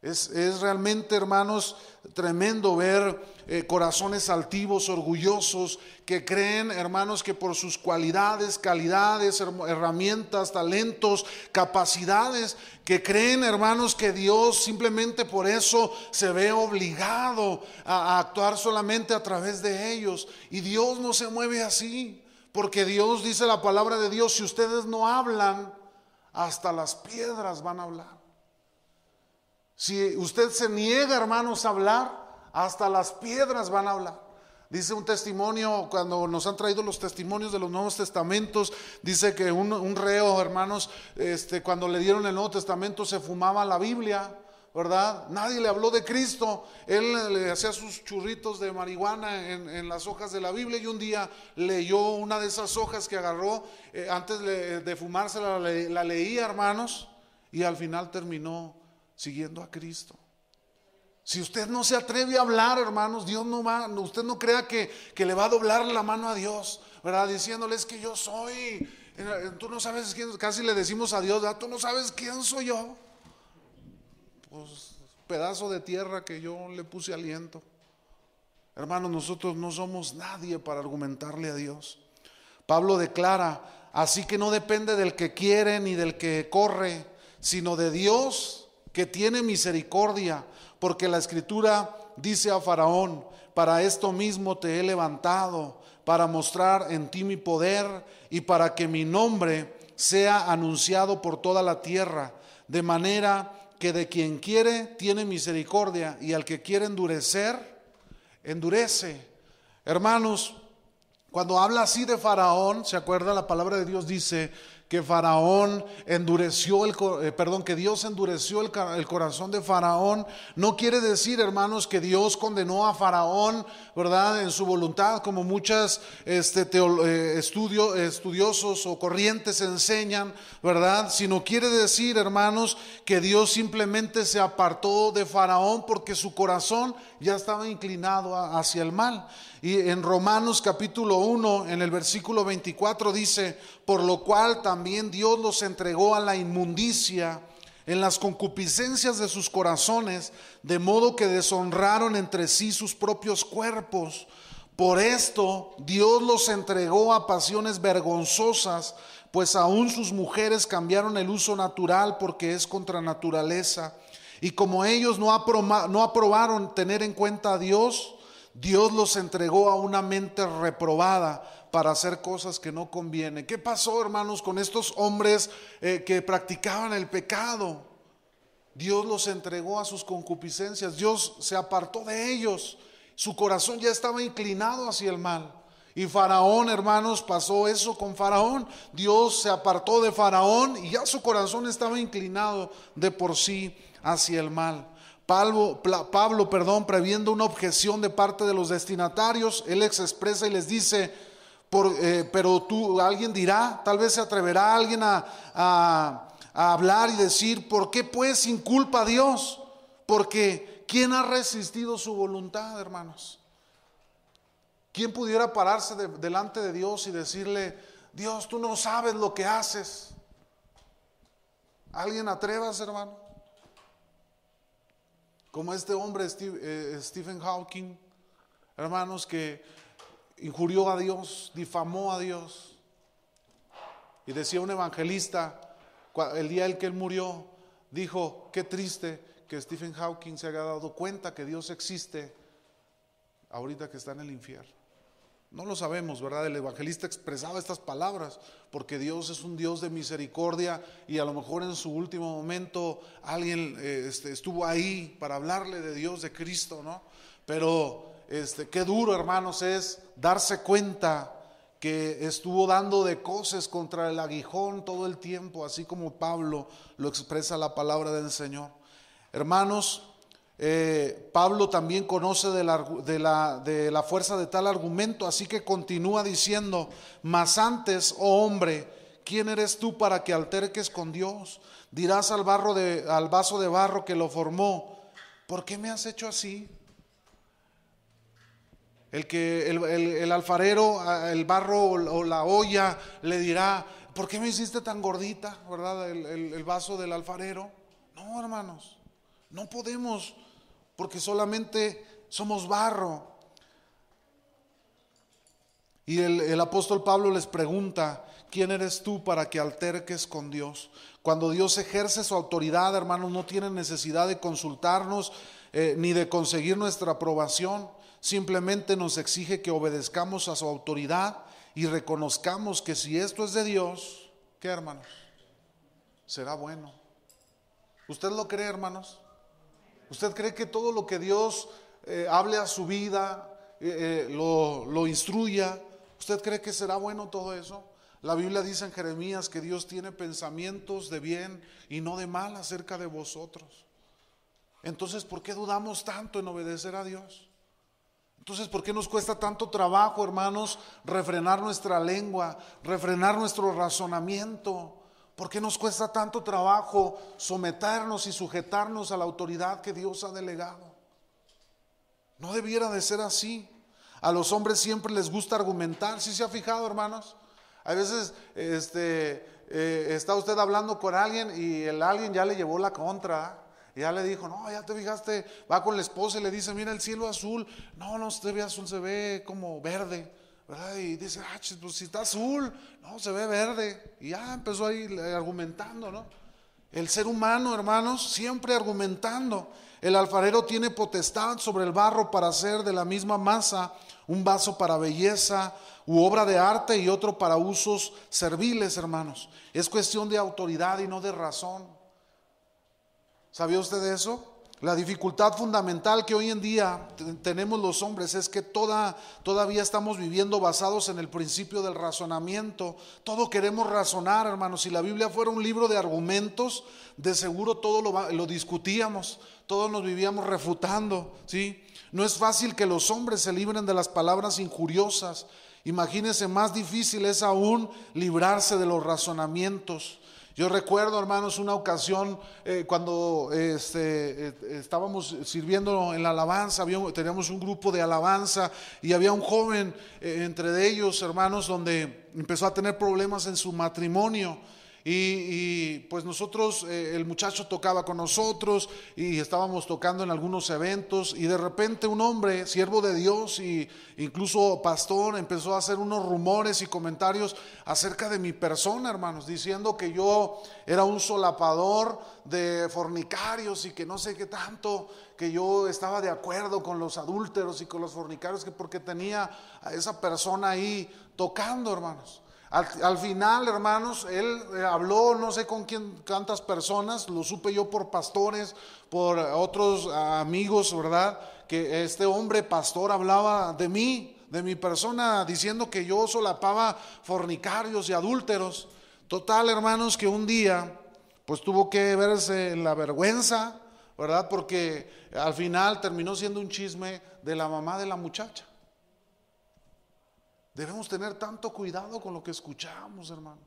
Es, es realmente, hermanos, tremendo ver eh, corazones altivos, orgullosos, que creen, hermanos, que por sus cualidades, calidades, herramientas, talentos, capacidades, que creen, hermanos, que Dios simplemente por eso se ve obligado a, a actuar solamente a través de ellos. Y Dios no se mueve así, porque Dios, dice la palabra de Dios, si ustedes no hablan, hasta las piedras van a hablar. Si usted se niega, hermanos, a hablar, hasta las piedras van a hablar. Dice un testimonio, cuando nos han traído los testimonios de los Nuevos Testamentos, dice que un, un reo, hermanos, este, cuando le dieron el Nuevo Testamento se fumaba la Biblia, ¿verdad? Nadie le habló de Cristo. Él le, le hacía sus churritos de marihuana en, en las hojas de la Biblia, y un día leyó una de esas hojas que agarró, eh, antes de, de fumársela la, la leía, hermanos, y al final terminó siguiendo a Cristo. Si usted no se atreve a hablar, hermanos, Dios no va, usted no crea que, que le va a doblar la mano a Dios, ¿verdad?, diciéndole, es que yo soy, tú no sabes quién, casi le decimos a Dios, ¿verdad?, tú no sabes quién soy yo. Pues pedazo de tierra que yo le puse aliento. Hermanos, nosotros no somos nadie para argumentarle a Dios. Pablo declara, así que no depende del que quiere ni del que corre, sino de Dios que tiene misericordia, porque la escritura dice a Faraón, para esto mismo te he levantado, para mostrar en ti mi poder y para que mi nombre sea anunciado por toda la tierra, de manera que de quien quiere tiene misericordia y al que quiere endurecer, endurece. Hermanos, cuando habla así de Faraón, ¿se acuerda? La palabra de Dios dice que Faraón endureció el, eh, perdón, que Dios endureció el, el corazón de Faraón. No quiere decir, hermanos, que Dios condenó a Faraón, ¿verdad?, en su voluntad, como muchas este, teo, eh, estudio, estudiosos o corrientes enseñan, ¿verdad?, sino quiere decir, hermanos, que Dios simplemente se apartó de Faraón porque su corazón ya estaba inclinado a, hacia el mal. Y en Romanos capítulo uno, en el versículo veinticuatro dice, por lo cual también Dios los entregó a la inmundicia en las concupiscencias de sus corazones, de modo que deshonraron entre sí sus propios cuerpos. Por esto Dios los entregó a pasiones vergonzosas, pues aún sus mujeres cambiaron el uso natural porque es contra naturaleza. Y como ellos no aprobaron tener en cuenta a Dios, Dios los entregó a una mente reprobada para hacer cosas que no conviene. ¿Qué pasó, hermanos, con estos hombres eh, que practicaban el pecado? Dios los entregó a sus concupiscencias. Dios se apartó de ellos. Su corazón ya estaba inclinado hacia el mal. Y Faraón, hermanos, pasó eso con Faraón. Dios se apartó de Faraón y ya su corazón estaba inclinado de por sí hacia el mal. Pablo, Pablo, perdón, previendo una objeción de parte de los destinatarios, él les expresa y les dice, por, eh, pero tú, alguien dirá, tal vez se atreverá alguien a, a, a hablar y decir, ¿por qué pues sin culpa a Dios? Porque ¿quién ha resistido su voluntad, hermanos? ¿Quién pudiera pararse de, delante de Dios y decirle, Dios, tú no sabes lo que haces? ¿Alguien atrevas, hermano? Como este hombre, Steve, eh, Stephen Hawking, hermanos, que injurió a Dios, difamó a Dios. Y decía un evangelista, el día en que él murió, dijo, qué triste que Stephen Hawking se haya dado cuenta que Dios existe ahorita que está en el infierno. No lo sabemos, ¿verdad? El evangelista expresaba estas palabras porque Dios es un Dios de misericordia y a lo mejor en su último momento alguien eh, este, estuvo ahí para hablarle de Dios, de Cristo, ¿no? Pero este, qué duro, hermanos, es darse cuenta que estuvo dando de coces contra el aguijón todo el tiempo, así como Pablo lo expresa la palabra del Señor. Hermanos, Eh, Pablo también conoce de la, de, la, de la fuerza de tal argumento, así que continúa diciendo, mas antes, oh hombre, ¿quién eres tú para que alterques con Dios? Dirás al, barro de, al vaso de barro que lo formó, ¿por qué me has hecho así? El, que, el, el, el alfarero, el barro o la olla le dirá, ¿por qué me hiciste tan gordita? ¿Verdad? El, el, el vaso del alfarero. No, hermanos, no podemos, porque solamente somos barro. Y el, el apóstol Pablo les pregunta, ¿quién eres tú para que alterques con Dios? Cuando Dios ejerce su autoridad, hermanos, no tiene necesidad de consultarnos eh, ni de conseguir nuestra aprobación. Simplemente nos exige que obedezcamos a su autoridad y reconozcamos que si esto es de Dios, ¿qué, hermanos? Será bueno. ¿Usted lo cree, hermanos? ¿Usted cree que todo lo que Dios eh, hable a su vida, eh, eh, lo, lo instruya? ¿Usted cree que será bueno todo eso? La Biblia dice en Jeremías que Dios tiene pensamientos de bien y no de mal acerca de vosotros. Entonces, ¿por qué dudamos tanto en obedecer a Dios? Entonces, ¿por qué nos cuesta tanto trabajo, hermanos, refrenar nuestra lengua, refrenar nuestro razonamiento? ¿Por qué nos cuesta tanto trabajo someternos y sujetarnos a la autoridad que Dios ha delegado? No debiera de ser así. A los hombres siempre les gusta argumentar. ¿Sí se ha fijado, hermanos? A veces este, eh, está usted hablando con alguien y el alguien ya le llevó la contra, ¿eh? Y ya le dijo, no, ya te fijaste, va con la esposa y le dice, mira el cielo azul. No, no se ve azul, se ve como verde, ¿verdad? Y dice, ah, pues si está azul, no, se ve verde. Y ya empezó ahí argumentando, ¿no? El ser humano, hermanos, siempre argumentando. El alfarero tiene potestad sobre el barro para hacer de la misma masa un vaso para belleza u obra de arte y otro para usos serviles, hermanos. Es cuestión de autoridad y no de razón. ¿Sabía usted eso? La dificultad fundamental que hoy en día tenemos los hombres es que toda, todavía estamos viviendo basados en el principio del razonamiento. Todo queremos razonar, hermanos. Si la Biblia fuera un libro de argumentos, de seguro todo lo, lo discutíamos, todos nos vivíamos refutando, ¿sí? No es fácil que los hombres se libren de las palabras injuriosas. Imagínense, más difícil es aún librarse de los razonamientos. Yo recuerdo, hermanos, una ocasión eh, cuando eh, este, eh, estábamos sirviendo en la alabanza, había, teníamos un grupo de alabanza y había un joven eh, entre ellos, hermanos, donde empezó a tener problemas en su matrimonio. y, y pues nosotros, eh, el muchacho tocaba con nosotros y estábamos tocando en algunos eventos, y de repente un hombre, siervo de Dios e incluso pastor, empezó a hacer unos rumores y comentarios acerca de mi persona, hermanos, diciendo que yo era un solapador de fornicarios y que no sé qué tanto, que yo estaba de acuerdo con los adúlteros y con los fornicarios, que porque tenía a esa persona ahí tocando, hermanos. Al, al final, hermanos, él habló no sé con quién, tantas personas, lo supe yo por pastores, por otros amigos, ¿verdad? Que este hombre pastor hablaba de mí, de mi persona, diciendo que yo solapaba fornicarios y adúlteros. Total, hermanos, que un día pues tuvo que verse la vergüenza, ¿verdad? Porque al final terminó siendo un chisme de la mamá de la muchacha. Debemos tener tanto cuidado con lo que escuchamos, hermano,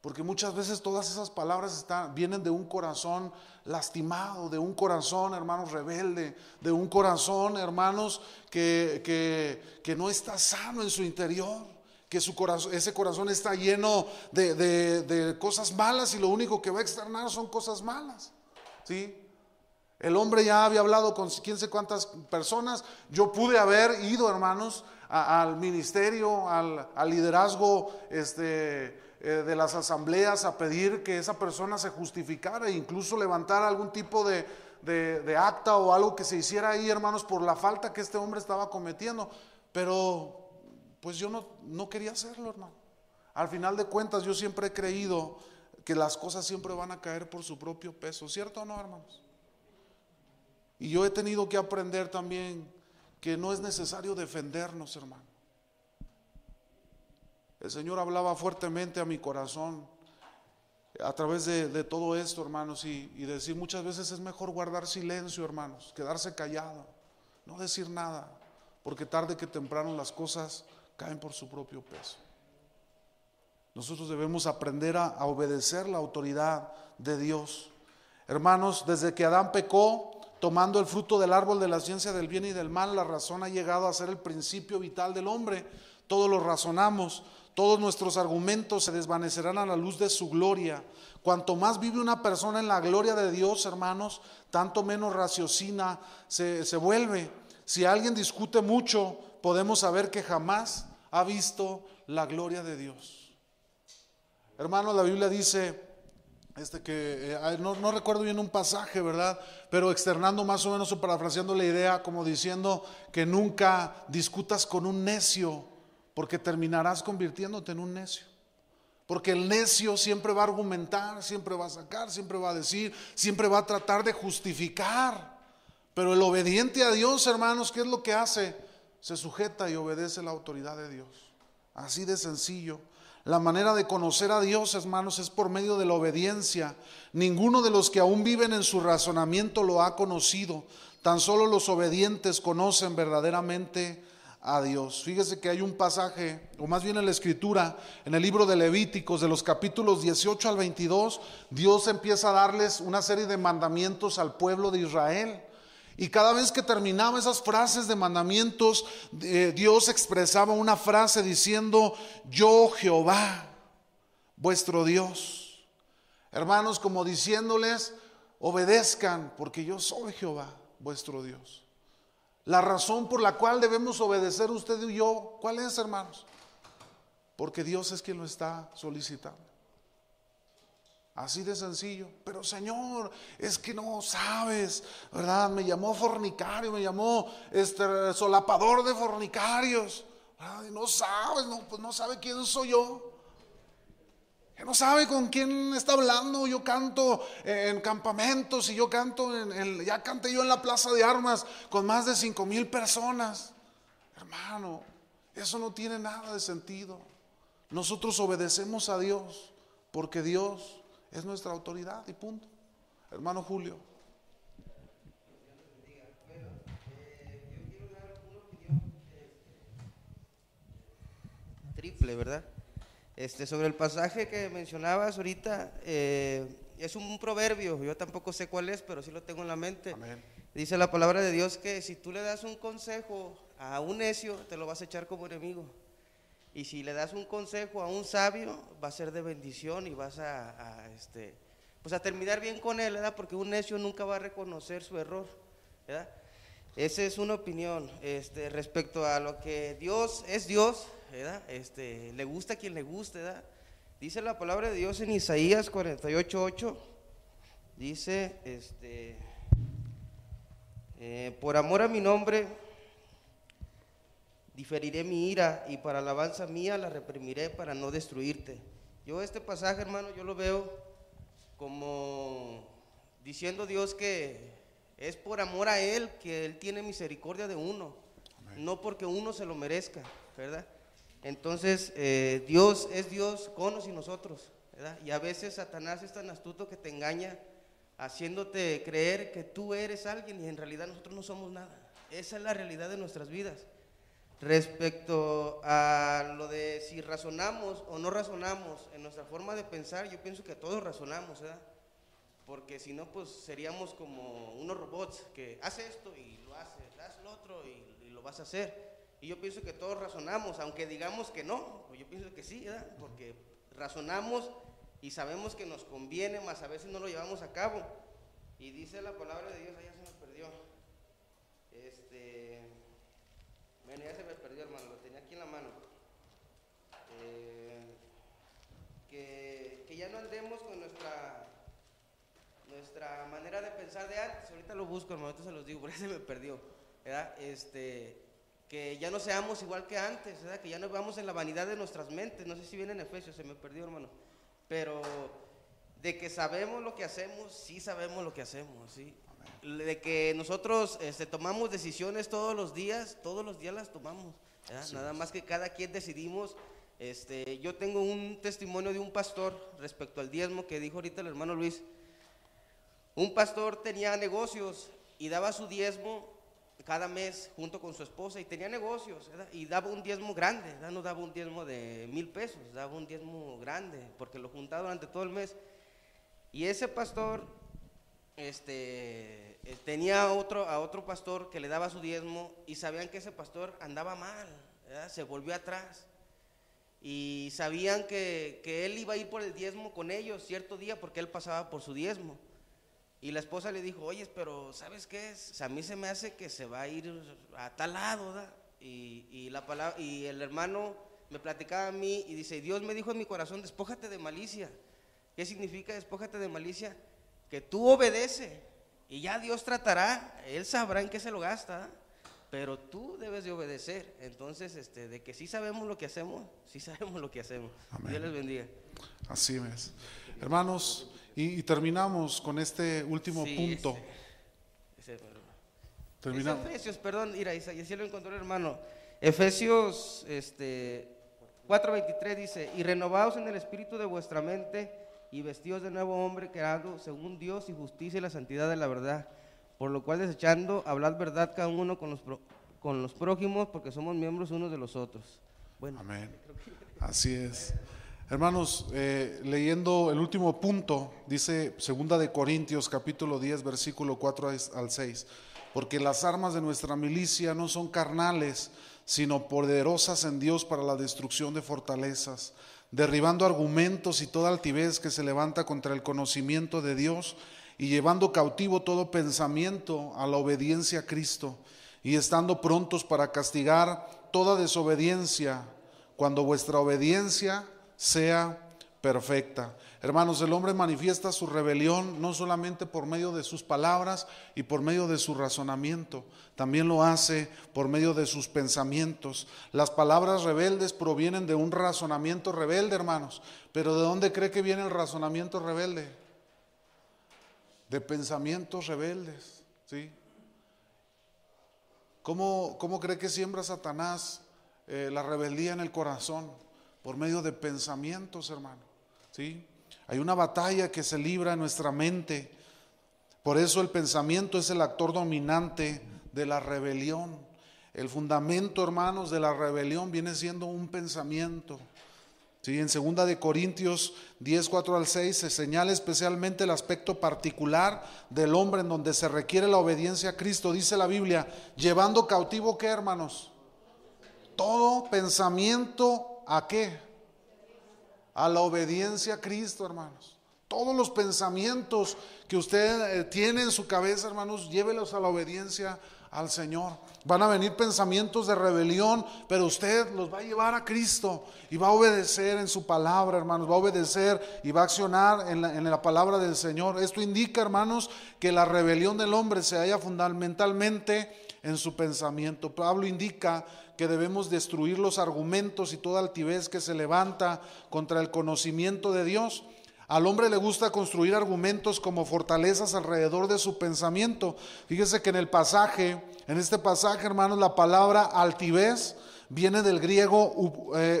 porque muchas veces todas esas palabras están, vienen de un corazón lastimado, de un corazón, hermanos, rebelde, de un corazón, hermanos, que, que, que no está sano en su interior, que su corazón, ese corazón está lleno de, de, de cosas malas, y lo único que va a externar son cosas malas, ¿sí? El hombre ya había hablado con quién sé cuántas personas. Yo pude haber ido, hermanos, al ministerio, al, al liderazgo este, eh, de las asambleas, a pedir que esa persona se justificara e incluso levantara algún tipo de, de, de acta o algo que se hiciera ahí, hermanos, por la falta que este hombre estaba cometiendo. Pero pues yo no, no quería hacerlo, hermano. Al final de cuentas, yo siempre he creído que las cosas siempre van a caer por su propio peso, ¿cierto o no, hermanos? Y yo he tenido que aprender también que no es necesario defendernos, hermano. El Señor hablaba fuertemente a mi corazón a través de, de todo esto, hermanos, y, y decir, muchas veces es mejor guardar silencio, hermanos, quedarse callado, no decir nada, porque tarde que temprano las cosas caen por su propio peso. Nosotros debemos aprender a, a obedecer la autoridad de Dios. Hermanos, desde que Adán pecó, tomando el fruto del árbol de la ciencia del bien y del mal, la razón ha llegado a ser el principio vital del hombre. Todos lo razonamos, todos nuestros argumentos se desvanecerán a la luz de su gloria. Cuanto más vive una persona en la gloria de Dios, hermanos, tanto menos raciocina se, se vuelve. Si alguien discute mucho, podemos saber que jamás ha visto la gloria de Dios. Hermanos, la Biblia dice... Este que eh, no, no recuerdo bien un pasaje, ¿verdad? Pero externando más o menos o parafraseando la idea, como diciendo que nunca discutas con un necio, porque terminarás convirtiéndote en un necio. Porque el necio siempre va a argumentar, siempre va a sacar, siempre va a decir, siempre va a tratar de justificar. Pero el obediente a Dios, hermanos, ¿qué es lo que hace? Se sujeta y obedece la autoridad de Dios. Así de sencillo. La manera de conocer a Dios, hermanos, es por medio de la obediencia. Ninguno de los que aún viven en su razonamiento lo ha conocido. Tan solo los obedientes conocen verdaderamente a Dios. Fíjese que hay un pasaje, o más bien en la Escritura, en el libro de Levíticos, de los capítulos dieciocho al veintidós, Dios empieza a darles una serie de mandamientos al pueblo de Israel. Y cada vez que terminaba esas frases de mandamientos, eh, Dios expresaba una frase diciendo: yo Jehová, vuestro Dios. Hermanos, como diciéndoles, obedezcan, porque yo soy Jehová, vuestro Dios. La razón por la cual debemos obedecer usted y yo, ¿cuál es, hermanos? Porque Dios es quien lo está solicitando. Así de sencillo. Pero Señor, es que no sabes, ¿verdad? Me llamó fornicario, me llamó este, solapador de fornicarios, ¿verdad? No sabes, no, pues no sabe quién soy yo. No sabe con quién está hablando. Yo canto en campamentos y yo canto, en, en, ya canté yo en la Plaza de Armas con más de cinco mil personas. Hermano, eso no tiene nada de sentido. Nosotros obedecemos a Dios porque Dios es nuestra autoridad y punto. Hermano Julio. Bueno, eh, yo quiero dar una opinión eh, triple, ¿verdad? Este, sobre el pasaje que mencionabas ahorita, eh, es un, un proverbio, yo tampoco sé cuál es, pero sí lo tengo en la mente. Amén. Dice la palabra de Dios que si tú le das un consejo a un necio, te lo vas a echar como enemigo. Y si le das un consejo a un sabio, va a ser de bendición y vas a, a, este, pues a terminar bien con él, ¿verdad? Porque un necio nunca va a reconocer su error, ¿verdad? Esa es una opinión, este, respecto a lo que Dios es Dios, ¿verdad? Este, le gusta a quien le guste, ¿verdad? Dice la palabra de Dios en Isaías cuarenta y ocho ocho, dice, este, eh, por amor a mi nombre diferiré mi ira y para alabanza mía la reprimiré para no destruirte. Yo este pasaje, hermano, yo lo veo como diciendo Dios que es por amor a Él que Él tiene misericordia de uno, amén, no porque uno se lo merezca, ¿verdad? Entonces, eh, Dios es Dios con los y nosotros, ¿verdad? Y a veces Satanás es tan astuto que te engaña haciéndote creer que tú eres alguien y en realidad nosotros no somos nada. Esa es la realidad de nuestras vidas. Respecto a lo de si razonamos o no razonamos en nuestra forma de pensar, yo pienso que todos razonamos, ¿verdad? Porque si no, pues seríamos como unos robots que hace esto y lo hace, haz lo otro y, y lo vas a hacer. Y yo pienso que todos razonamos, aunque digamos que no, pues yo pienso que sí, ¿verdad? Porque razonamos y sabemos que nos conviene, más a veces no lo llevamos a cabo. Y dice la palabra de Dios, allá se me perdió. Este, bueno, ya se me perdió, hermano, lo tenía aquí en la mano. Eh, que, que ya no andemos con nuestra, nuestra manera de pensar de antes. Ahorita lo busco, hermano, ahorita se los digo, por eso se me perdió, ¿verdad? Este... que ya no seamos igual que antes, ¿verdad? Que ya no vamos en la vanidad de nuestras mentes, no sé si viene en Efesios, se me perdió, hermano, pero de que sabemos lo que hacemos, sí sabemos lo que hacemos, ¿sí? De que nosotros este, tomamos decisiones todos los días, todos los días las tomamos, ¿verdad? Nada más que cada quien decidimos, este, yo tengo un testimonio de un pastor respecto al diezmo que dijo ahorita el hermano Luis. Un pastor tenía negocios y daba su diezmo cada mes junto con su esposa y tenía negocios, ¿verdad? Y daba un diezmo grande, ¿verdad? No daba un diezmo de mil pesos, daba un diezmo grande porque lo juntaba durante todo el mes. Y ese pastor este, tenía otro, a otro pastor que le daba su diezmo y sabían que ese pastor andaba mal, ¿verdad? Se volvió atrás y sabían que, que él iba a ir por el diezmo con ellos cierto día porque él pasaba por su diezmo. Y la esposa le dijo, oye, pero ¿sabes qué es? O sea, a mí se me hace que se va a ir a tal lado, ¿verdad? Y, y, la palabra, y el hermano me platicaba a mí y dice, Dios me dijo en mi corazón, despójate de malicia. ¿Qué significa despójate de malicia? Que tú obedeces y ya Dios tratará, Él sabrá en qué se lo gasta, ¿verdad? Pero tú debes de obedecer. Entonces, este, de que sí sabemos lo que hacemos, sí sabemos lo que hacemos. Amén. Dios les bendiga. Así es. Hermanos, Y, y terminamos con este último sí, punto. Ese, ese, terminamos. Es Efesios, perdón, mira, y si lo encontró el hermano. Efesios este, cuatro veintitrés dice, y renovaos en el espíritu de vuestra mente y vestidos de nuevo hombre creado según Dios y justicia y la santidad de la verdad, por lo cual desechando, hablad verdad cada uno con los, pro, con los prójimos porque somos miembros unos de los otros. Bueno, amén. Así es. Hermanos, eh, leyendo el último punto, dice segunda de Corintios capítulo diez versículo cuatro al seis, porque las armas de nuestra milicia no son carnales, sino poderosas en Dios para la destrucción de fortalezas, derribando argumentos y toda altivez que se levanta contra el conocimiento de Dios y llevando cautivo todo pensamiento a la obediencia a Cristo y estando prontos para castigar toda desobediencia cuando vuestra obediencia sea perfecta. Hermanos, el hombre manifiesta su rebelión no solamente por medio de sus palabras y por medio de su razonamiento, también lo hace por medio de sus pensamientos. Las palabras rebeldes provienen de un razonamiento rebelde, hermanos. Pero ¿de dónde cree que viene el razonamiento rebelde? De pensamientos rebeldes, ¿sí? ¿Cómo, cómo cree que siembra Satanás eh, la rebeldía en el corazón? Por medio de pensamientos, hermano, ¿sí? Hay una batalla que se libra en nuestra mente. Por eso el pensamiento es el actor dominante de la rebelión. El fundamento, hermanos, de la rebelión viene siendo un pensamiento, ¿sí? En segunda de Corintios diez, cuatro al seis se señala especialmente el aspecto particular del hombre en donde se requiere la obediencia a Cristo. Dice la Biblia, llevando cautivo, ¿qué, hermanos? Todo pensamiento ¿A qué? A la obediencia a Cristo, hermanos. Todos los pensamientos que usted tiene en su cabeza, hermanos, llévelos a la obediencia al Señor. Van a venir pensamientos de rebelión, pero usted los va a llevar a Cristo y va a obedecer en su palabra, hermanos. Va a obedecer y va a accionar en la, en la palabra del Señor. Esto indica, hermanos, que la rebelión del hombre se halla fundamentalmente en su pensamiento. Pablo indica que debemos destruir los argumentos y toda altivez que se levanta contra el conocimiento de Dios. Al hombre le gusta construir argumentos como fortalezas alrededor de su pensamiento. Fíjese que en el pasaje, en este pasaje, hermanos, la palabra altivez viene del griego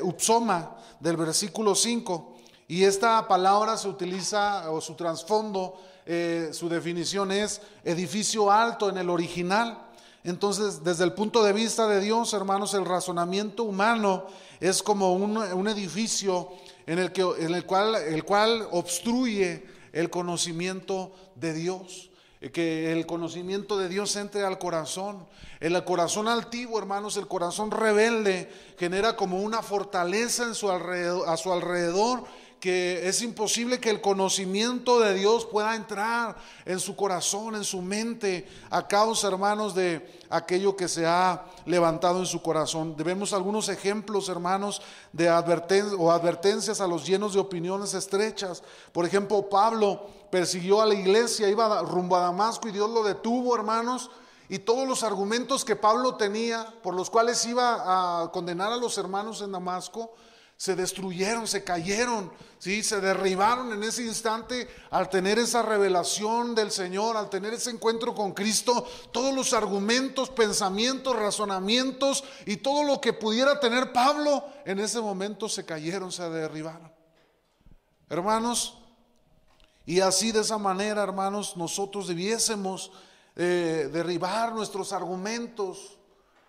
upsoma, del versículo cinco. Y esta palabra se utiliza, o su trasfondo, eh, su definición es edificio alto en el original. Entonces, desde el punto de vista de Dios, hermanos, el razonamiento humano es como un, un edificio en el, que, en el cual, el cual obstruye el conocimiento de Dios. Que el conocimiento de Dios entre al corazón. El corazón altivo, hermanos, el corazón rebelde, genera como una fortaleza en su alrededor, a su alrededor, que es imposible que el conocimiento de Dios pueda entrar en su corazón, en su mente, a causa, hermanos, de aquello que se ha levantado en su corazón. Debemos algunos ejemplos, hermanos, de advertencias o advertencias a los llenos de opiniones estrechas. Por ejemplo, Pablo persiguió a la iglesia, iba rumbo a Damasco y Dios lo detuvo, hermanos. Y todos los argumentos que Pablo tenía, por los cuales iba a condenar a los hermanos en Damasco, se destruyeron, se cayeron, ¿sí? Se derribaron en ese instante al tener esa revelación del Señor, al tener ese encuentro con Cristo. Todos los argumentos, pensamientos, razonamientos y todo lo que pudiera tener Pablo en ese momento se cayeron, se derribaron, hermanos. Y así, de esa manera, hermanos, nosotros debiésemos eh, derribar nuestros argumentos.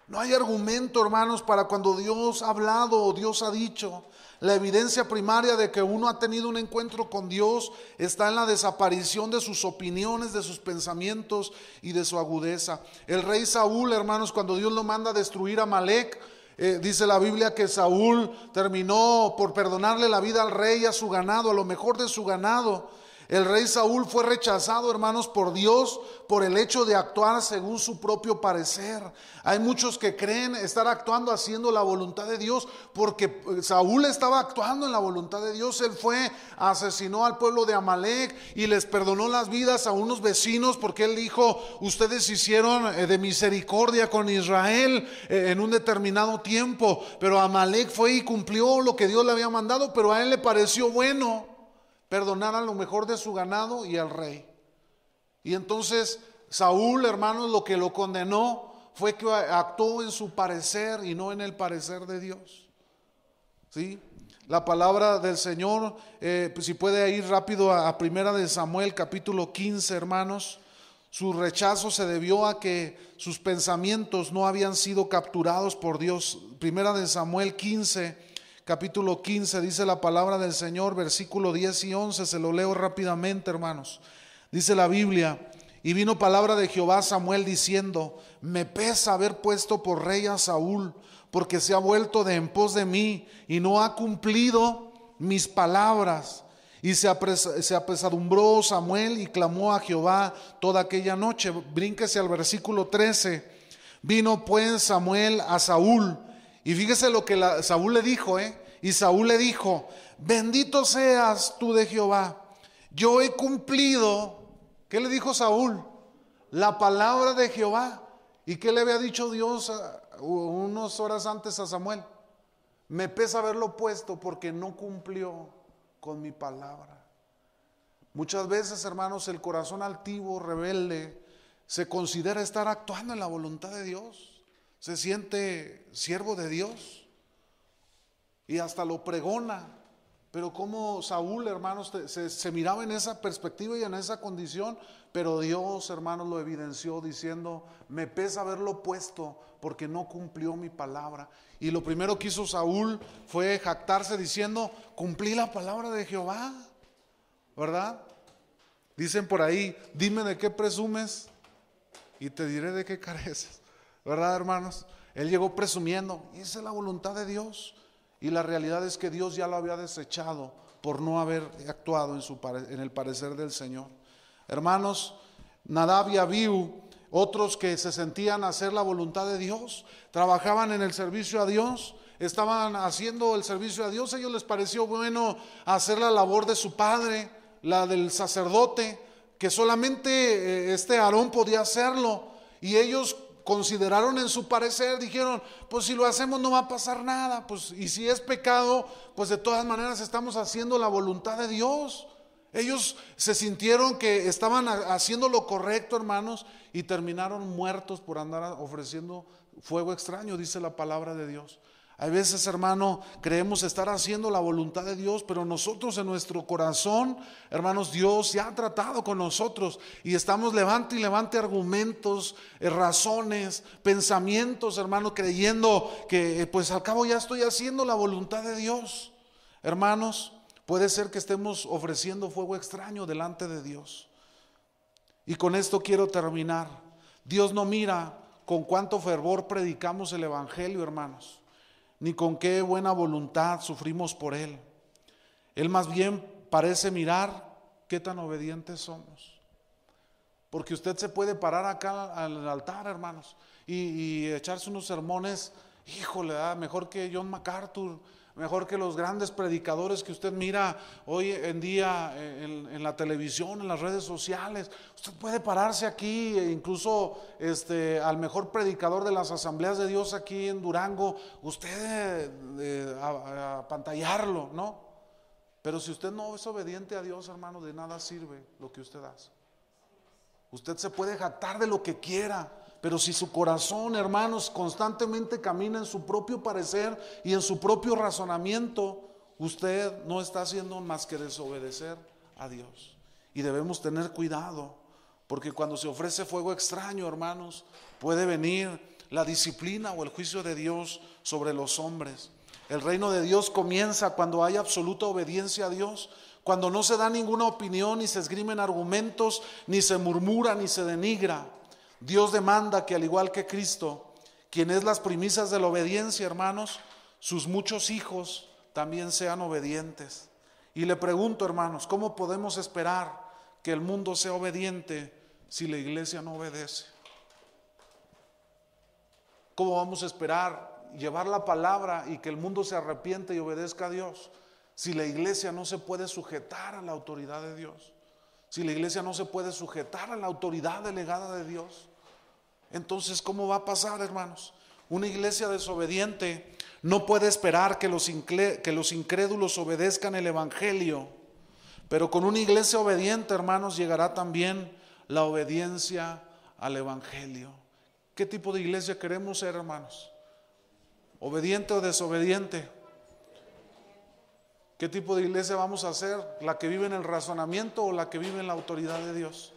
No hay argumento, hermanos, para cuando Dios ha hablado o Dios ha dicho. La evidencia primaria de que uno ha tenido un encuentro con Dios está en la desaparición de sus opiniones, de sus pensamientos y de su agudeza. El rey Saúl, hermanos, cuando Dios lo manda a destruir a Amalek, Eh, dice la Biblia que Saúl terminó por perdonarle la vida al rey y a su ganado, a lo mejor de su ganado. El rey Saúl fue rechazado, hermanos, por Dios, por el hecho de actuar según su propio parecer. Hay muchos que creen estar actuando haciendo la voluntad de Dios, porque Saúl estaba actuando en la voluntad de Dios. Él fue, asesinó al pueblo de Amalek y les perdonó las vidas a unos vecinos, porque él dijo: ustedes hicieron de misericordia con Israel en un determinado tiempo. Pero Amalek fue y cumplió lo que Dios le había mandado, pero a él le pareció bueno perdonar a lo mejor de su ganado y al rey. Y entonces Saúl, hermanos, lo que lo condenó fue que actuó en su parecer y no en el parecer de Dios. ¿Sí? La palabra del Señor, eh, pues si puede ir rápido a, a Primera de Samuel capítulo quince, hermanos. Su rechazo se debió a que sus pensamientos no habían sido capturados por Dios. Primera de Samuel quince, capítulo quince, dice la palabra del Señor, versículo diez y once, se lo leo rápidamente, hermanos. Dice la Biblia: y vino palabra de Jehová a Samuel diciendo: me pesa haber puesto por rey a Saúl, porque se ha vuelto de en pos de mí, y no ha cumplido mis palabras. Y se, apresa, se apesadumbró Samuel y clamó a Jehová toda aquella noche. Brínquese al versículo trece. Vino pues Samuel a Saúl, y fíjese lo que la, Saúl le dijo, ¿eh? Y Saúl le dijo: bendito seas tú de Jehová, yo he cumplido. ¿Qué le dijo Saúl? La palabra de Jehová. ¿Y qué le había dicho Dios a, unas horas antes a Samuel? Me pesa haberlo puesto porque no cumplió con mi palabra. Muchas veces, hermanos, el corazón altivo, rebelde, se considera estar actuando en la voluntad de Dios. Se siente siervo de Dios y hasta lo pregona. Pero como Saúl, hermanos, se, se miraba en esa perspectiva y en esa condición, pero Dios, hermanos, lo evidenció diciendo: me pesa haberlo puesto porque no cumplió mi palabra. Y lo primero que hizo Saúl fue jactarse diciendo: cumplí la palabra de Jehová, ¿verdad? Dicen por ahí: dime de qué presumes y te diré de qué careces, ¿verdad, hermanos? Él llegó presumiendo: hice la voluntad de Dios. Y la realidad es que Dios ya lo había desechado por no haber actuado en, su, en el parecer del Señor. Hermanos, Nadab y Abihu, otros que se sentían hacer la voluntad de Dios, trabajaban en el servicio a Dios, estaban haciendo el servicio a Dios, a ellos les pareció bueno hacer la labor de su padre, la del sacerdote, que solamente eh, este Aarón podía hacerlo, y ellos consideraron en su parecer, dijeron, pues si lo hacemos no va a pasar nada, pues y si es pecado, pues de todas maneras estamos haciendo la voluntad de Dios. Ellos se sintieron que estaban haciendo lo correcto, hermanos, y terminaron muertos por andar ofreciendo fuego extraño, dice la palabra de Dios. A veces, hermano, creemos estar haciendo la voluntad de Dios, pero nosotros en nuestro corazón, hermanos, Dios ya ha tratado con nosotros y estamos levante y levante argumentos, eh, razones, pensamientos, hermano, creyendo que eh, pues al cabo ya estoy haciendo la voluntad de Dios. Hermanos, puede ser que estemos ofreciendo fuego extraño delante de Dios. Y con esto quiero terminar. Dios no mira con cuánto fervor predicamos el evangelio, hermanos, ni con qué buena voluntad sufrimos por él. Él más bien parece mirar qué tan obedientes somos. Porque usted se puede parar acá al altar, hermanos, y, y echarse unos sermones, híjole, ¿eh? mejor que John MacArthur, mejor que los grandes predicadores que usted mira hoy en día en, en la televisión, en las redes sociales. Usted puede pararse aquí, incluso este, al mejor predicador de las Asambleas de Dios aquí en Durango, usted eh, apantallarlo, ¿no? Pero si usted no es obediente a Dios, hermano, de nada sirve lo que usted hace. Usted se puede jactar de lo que quiera, pero si su corazón, hermanos, constantemente camina en su propio parecer y en su propio razonamiento, usted no está haciendo más que desobedecer a Dios. Y debemos tener cuidado, porque cuando se ofrece fuego extraño, hermanos, puede venir la disciplina o el juicio de Dios sobre los hombres. El reino de Dios comienza cuando hay absoluta obediencia a Dios, cuando no se da ninguna opinión, ni se esgrimen argumentos, ni se murmura, ni se denigra. Dios demanda que, al igual que Cristo, quien es las primicias de la obediencia, hermanos, sus muchos hijos también sean obedientes. Y le pregunto, hermanos, ¿cómo podemos esperar que el mundo sea obediente si la iglesia no obedece? ¿Cómo vamos a esperar llevar la palabra y que el mundo se arrepiente y obedezca a Dios si la iglesia no se puede sujetar a la autoridad de Dios? Si la iglesia no se puede sujetar a la autoridad delegada de Dios, entonces ¿cómo va a pasar, hermanos? Una iglesia desobediente no puede esperar que los incrédulos obedezcan el evangelio, pero con una iglesia obediente, hermanos, llegará también la obediencia al evangelio. ¿Qué tipo de iglesia queremos ser, hermanos? ¿Obediente o desobediente? ¿Qué tipo de iglesia vamos a hacer? ¿La que vive en el razonamiento o la que vive en la autoridad de Dios?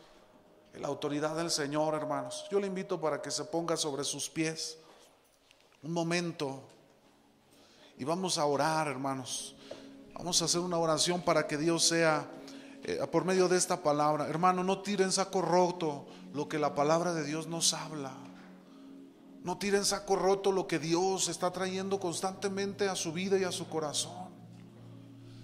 En la autoridad del Señor, hermanos. Yo le invito para que se ponga sobre sus pies un momento y vamos a orar, hermanos. Vamos a hacer una oración para que Dios sea, eh, por medio de esta palabra. Hermano, no tiren saco roto lo que la palabra de Dios nos habla. No tiren saco roto lo que Dios está trayendo constantemente a su vida y a su corazón.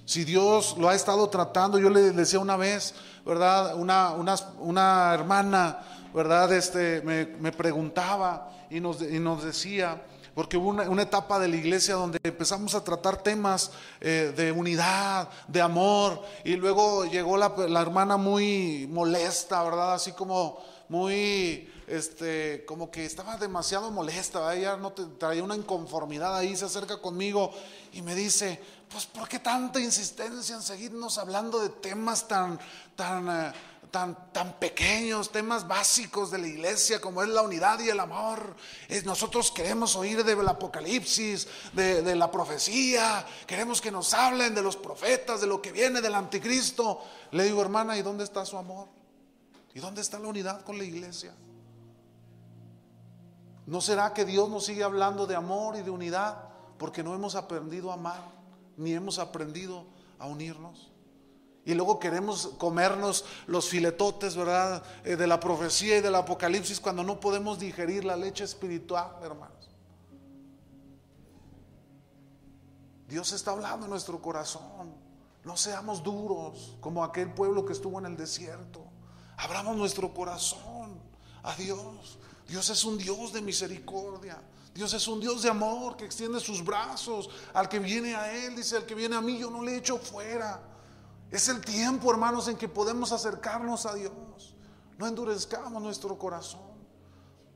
Si Dios lo ha estado tratando, yo le decía una vez, ¿verdad? Una, una, una hermana, ¿verdad? Este, me, me preguntaba y nos, y nos decía, porque hubo una, una etapa de la iglesia donde empezamos a tratar temas eh, de unidad, de amor, y luego llegó la, la hermana muy molesta, ¿verdad? Así como muy, este, como que estaba demasiado molesta, ¿verdad? Ella no te, traía una inconformidad ahí, se acerca conmigo y me dice, pues ¿por qué tanta insistencia en seguirnos hablando de temas tan, tan, tan, tan pequeños, temas básicos de la iglesia como es la unidad y el amor? Es, nosotros queremos oír del apocalipsis, de, de la profecía, queremos que nos hablen de los profetas, de lo que viene, del anticristo. Le digo, hermana, ¿y dónde está su amor? ¿Y dónde está la unidad con la iglesia? ¿No será que Dios nos sigue hablando de amor y de unidad porque no hemos aprendido a amar, ni hemos aprendido a unirnos? Y luego queremos comernos los filetotes, ¿verdad?, eh, de la profecía y del apocalipsis, cuando no podemos digerir la leche espiritual, hermanos. Dios está hablando en nuestro corazón. No seamos duros como aquel pueblo que estuvo en el desierto. Abramos nuestro corazón a Dios. Dios es un Dios de misericordia. Dios es un Dios de amor que extiende sus brazos al que viene a Él. Dice, al que viene a mí yo no le echo fuera. Es el tiempo, hermanos, en que podemos acercarnos a Dios. No endurezcamos nuestro corazón,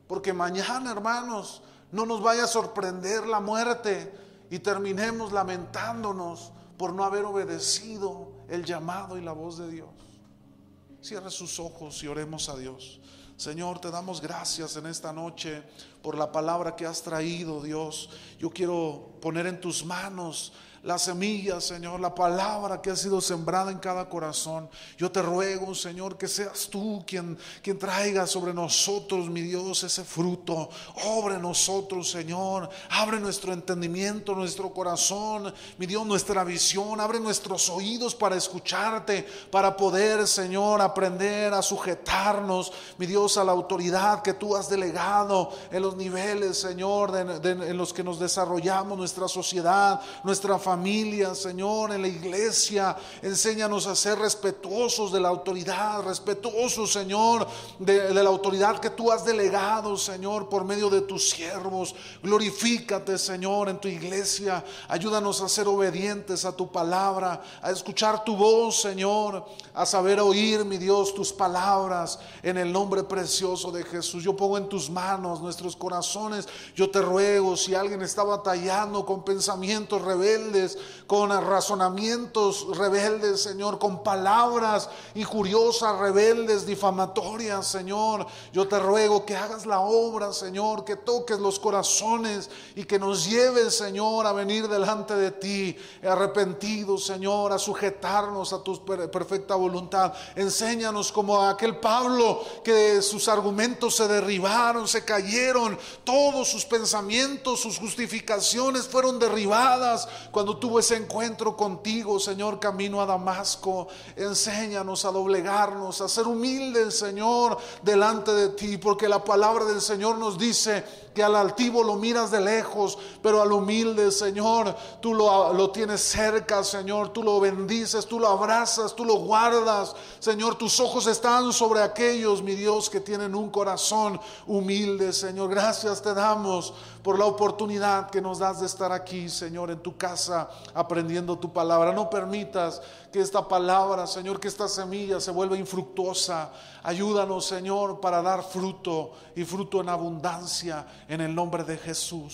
porque mañana, hermanos, no nos vaya a sorprender la muerte y terminemos lamentándonos por no haber obedecido el llamado y la voz de Dios. Cierre sus ojos y oremos a Dios. Señor, te damos gracias en esta noche por la palabra que has traído, Dios. Yo quiero poner en tus manos la semilla, Señor, la palabra que ha sido sembrada en cada corazón. Yo te ruego, Señor, que seas tú quien, quien traiga sobre nosotros, mi Dios, ese fruto. Obra en nosotros, Señor. Abre nuestro entendimiento, nuestro corazón, mi Dios, nuestra visión. Abre nuestros oídos para escucharte, para poder, Señor, aprender a sujetarnos, mi Dios, a la autoridad que tú has delegado en los niveles, Señor, de, de, en los que nos desarrollamos, nuestra sociedad, nuestra familia. familia, Señor, en la iglesia. Enséñanos a ser respetuosos de la autoridad, respetuosos, Señor, de, de la autoridad que tú has delegado, Señor, por medio de tus siervos. Glorifícate, Señor, en tu iglesia. Ayúdanos a ser obedientes a tu palabra, a escuchar tu voz, Señor, a saber oír, mi Dios, tus palabras, en el nombre precioso de Jesús. Yo pongo en tus manos nuestros corazones. Yo te ruego, si alguien está batallando con pensamientos rebeldes, con razonamientos rebeldes, Señor, con palabras injuriosas, rebeldes, difamatorias, Señor, yo te ruego que hagas la obra, Señor, que toques los corazones y que nos lleves, Señor, a venir delante de ti arrepentidos, Señor, a sujetarnos a tu perfecta voluntad. Enséñanos como a aquel Pablo, que sus argumentos se derribaron, se cayeron, todos sus pensamientos, sus justificaciones fueron derribadas cuando tuvo ese encuentro contigo, Señor, camino a Damasco. Enséñanos a doblegarnos, a ser humildes, Señor, delante de ti, porque la palabra del Señor nos dice que al altivo lo miras de lejos, pero al humilde, Señor, tú lo, lo tienes cerca, Señor. Tú lo bendices, tú lo abrazas, tú lo guardas, Señor. Tus ojos están sobre aquellos, mi Dios, que tienen un corazón humilde, Señor. Gracias te damos por la oportunidad que nos das de estar aquí, Señor, en tu casa, aprendiendo tu palabra. No permitas que esta palabra, Señor, que esta semilla se vuelva infructuosa. Ayúdanos, Señor, para dar fruto, y fruto en abundancia, en el nombre de Jesús.